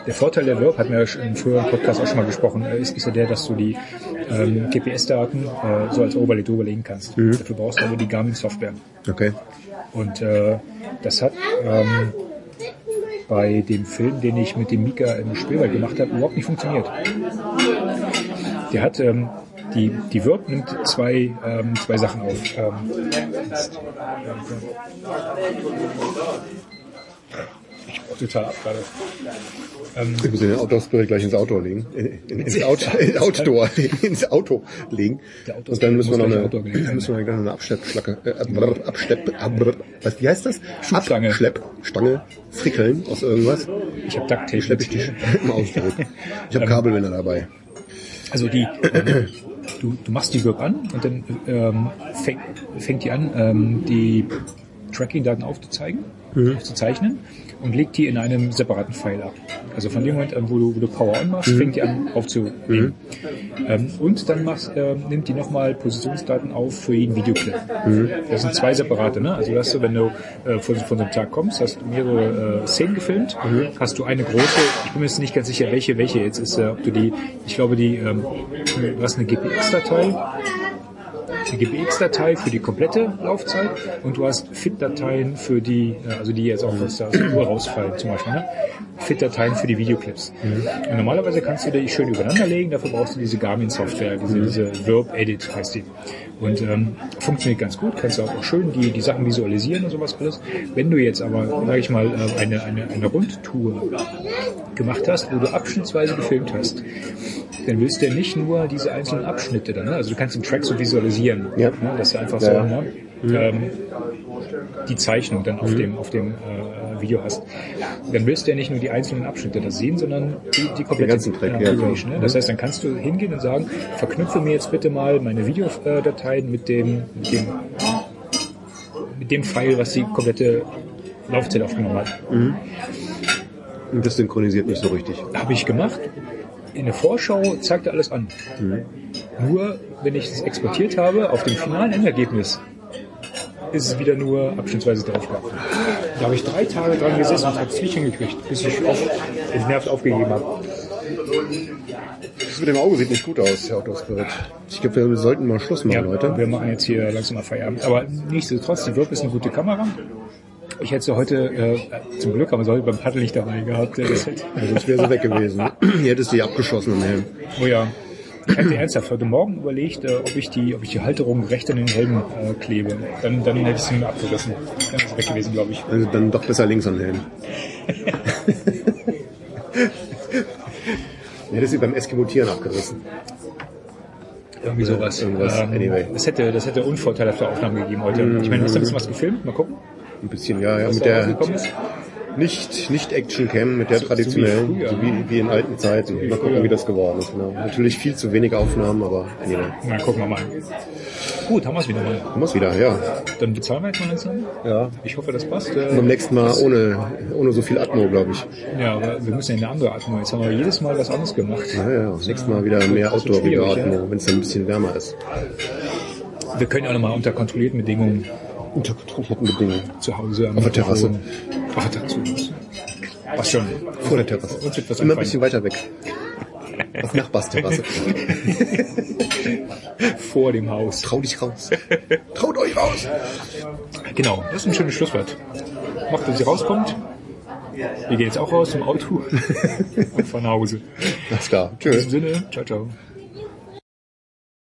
der Vorteil der VIRB, hat mir ja im früheren Podcast auch schon mal gesprochen, ist ja der, dass du die GPS-Daten so als Overlay drüberlegen kannst. Mhm. Dafür brauchst du aber die Garmin-Software. Okay. Und das hat bei dem Film, den ich mit dem Mika im Spielwald gemacht habe, überhaupt nicht funktioniert. Der hat... Die VIRB nimmt zwei Sachen auf. Ich brauche total ab gerade. Wir müssen den Outdoor-Spirit gleich ins Auto legen. Ins Auto legen. Und dann müssen wir noch eine Abschleppschlacke. Wie heißt das? Schubstange. Abschleppstange frickeln aus irgendwas. Ich habe Ducktape. Schlepp ich dich im Auto. Ich habe Kabelbinder dabei. Also du machst die VIRB an und dann fängt die an, die Tracking-Daten aufzuzeichnen und legt die in einem separaten File ab. Also von dem Moment an, wo du Power-On machst, fängt die an aufzunehmen. Und dann nimmt die nochmal Positionsdaten auf für jeden Videoclip. Das sind zwei separate, ne? Also hast du, wenn du von so einem Tag kommst, hast du mehrere Szenen gefilmt, hast du eine große, ich bin mir jetzt nicht ganz sicher, welche jetzt ist, ob du die, ich glaube was eine GPX-Datei, eine GPX-Datei für die komplette Laufzeit und du hast FIT-Dateien für die, also die jetzt auch aus der Uhr rausfallen zum Beispiel, ne? FIT-Dateien für die Videoclips. Und normalerweise kannst du die schön übereinander legen, dafür brauchst du diese Garmin-Software, diese VIRB-Edit heißt die. Und funktioniert ganz gut, kannst du auch schön die Sachen visualisieren und sowas alles. Wenn du jetzt aber, sage ich mal, eine Rundtour gemacht hast, wo du abschnittsweise gefilmt hast, dann willst du ja nicht nur diese einzelnen Abschnitte dann, ne? Also du kannst den Track so visualisieren, ja. Ne? Dass du einfach so ne? Die Zeichnung dann auf dem Video hast. Dann willst du ja nicht nur die einzelnen Abschnitte das sehen, sondern die komplette Track. Ne? Das heißt, dann kannst du hingehen und sagen, verknüpfe mir jetzt bitte mal meine Videodateien mit dem File, was die komplette Laufzeit aufgenommen hat. Und das synchronisiert nicht so richtig. Habe ich gemacht. In der Vorschau zeigt er alles an. Nur, wenn ich es exportiert habe, auf dem finalen Endergebnis ist es wieder nur abschnittsweise drauf gehabt. Da habe ich 3 Tage dran gesessen und habe es nicht hingekriegt, bis ich nervt aufgegeben habe. Das mit dem Auge sieht nicht gut aus, Herr Autospirit. Ich glaube, wir sollten mal Schluss machen, ja, Leute. Wir machen jetzt hier langsam mal Feierabend. Aber nichtsdestotrotz, die VIRB ist eine gute Kamera. Ich hätte sie heute, zum Glück haben wir sie heute beim Paddel nicht dabei gehabt. Sonst wäre sie weg gewesen. Ihr hättest die abgeschossen im Helm. Oh ja. Ich hatte ernsthaft heute Morgen überlegt, ob ich die Halterung recht an den Helm klebe. Dann hätte ich sie nur abgerissen. Dann ist sie weg gewesen, glaube ich. Also dann doch besser links an den Helm. Du hättest sie beim Eskimotieren abgerissen. Irgendwie sowas. Anyway. Das hätte unvorteilhafte Aufnahmen gegeben heute. Ich meine, hast du ein bisschen was gefilmt? Mal gucken. Ein bisschen, ja, mit der nicht Action-Cam, mit der traditionellen, so wie in alten Zeiten. Mal gucken, wie das geworden ist. Genau. Natürlich viel zu wenig Aufnahmen, aber anyway. Na, gucken wir mal. Gut, haben wir es wieder mal. Haben wir es wieder, ja. Dann bezahlen wir jetzt mal langsam. Ja. Ich hoffe, das passt. Beim nächsten Mal ohne so viel Atmo, glaube ich. Ja, aber wir müssen ja eine andere Atmo. Jetzt haben wir jedes Mal was anderes gemacht. Ja, das nächste Mal wieder mehr Outdoor-Atmo, ja. Wenn es dann ein bisschen wärmer ist. Wir können ja nochmal unter kontrollierten Bedingungen zu Hause auf der Terrasse. Ach, dazu. Was schon. Vor der Terrasse. Uns wird was immer ein bisschen weiter weg. Auf Nachbarsterrasse. Vor dem Haus. Trau dich raus. Traut euch raus. Genau, das ist ein schönes Schlusswort. Macht, dass ihr rauskommt. Wir gehen jetzt auch raus zum Auto. Und von Hause. Alles klar. Tschüss. In diesem Sinne. Ciao, ciao.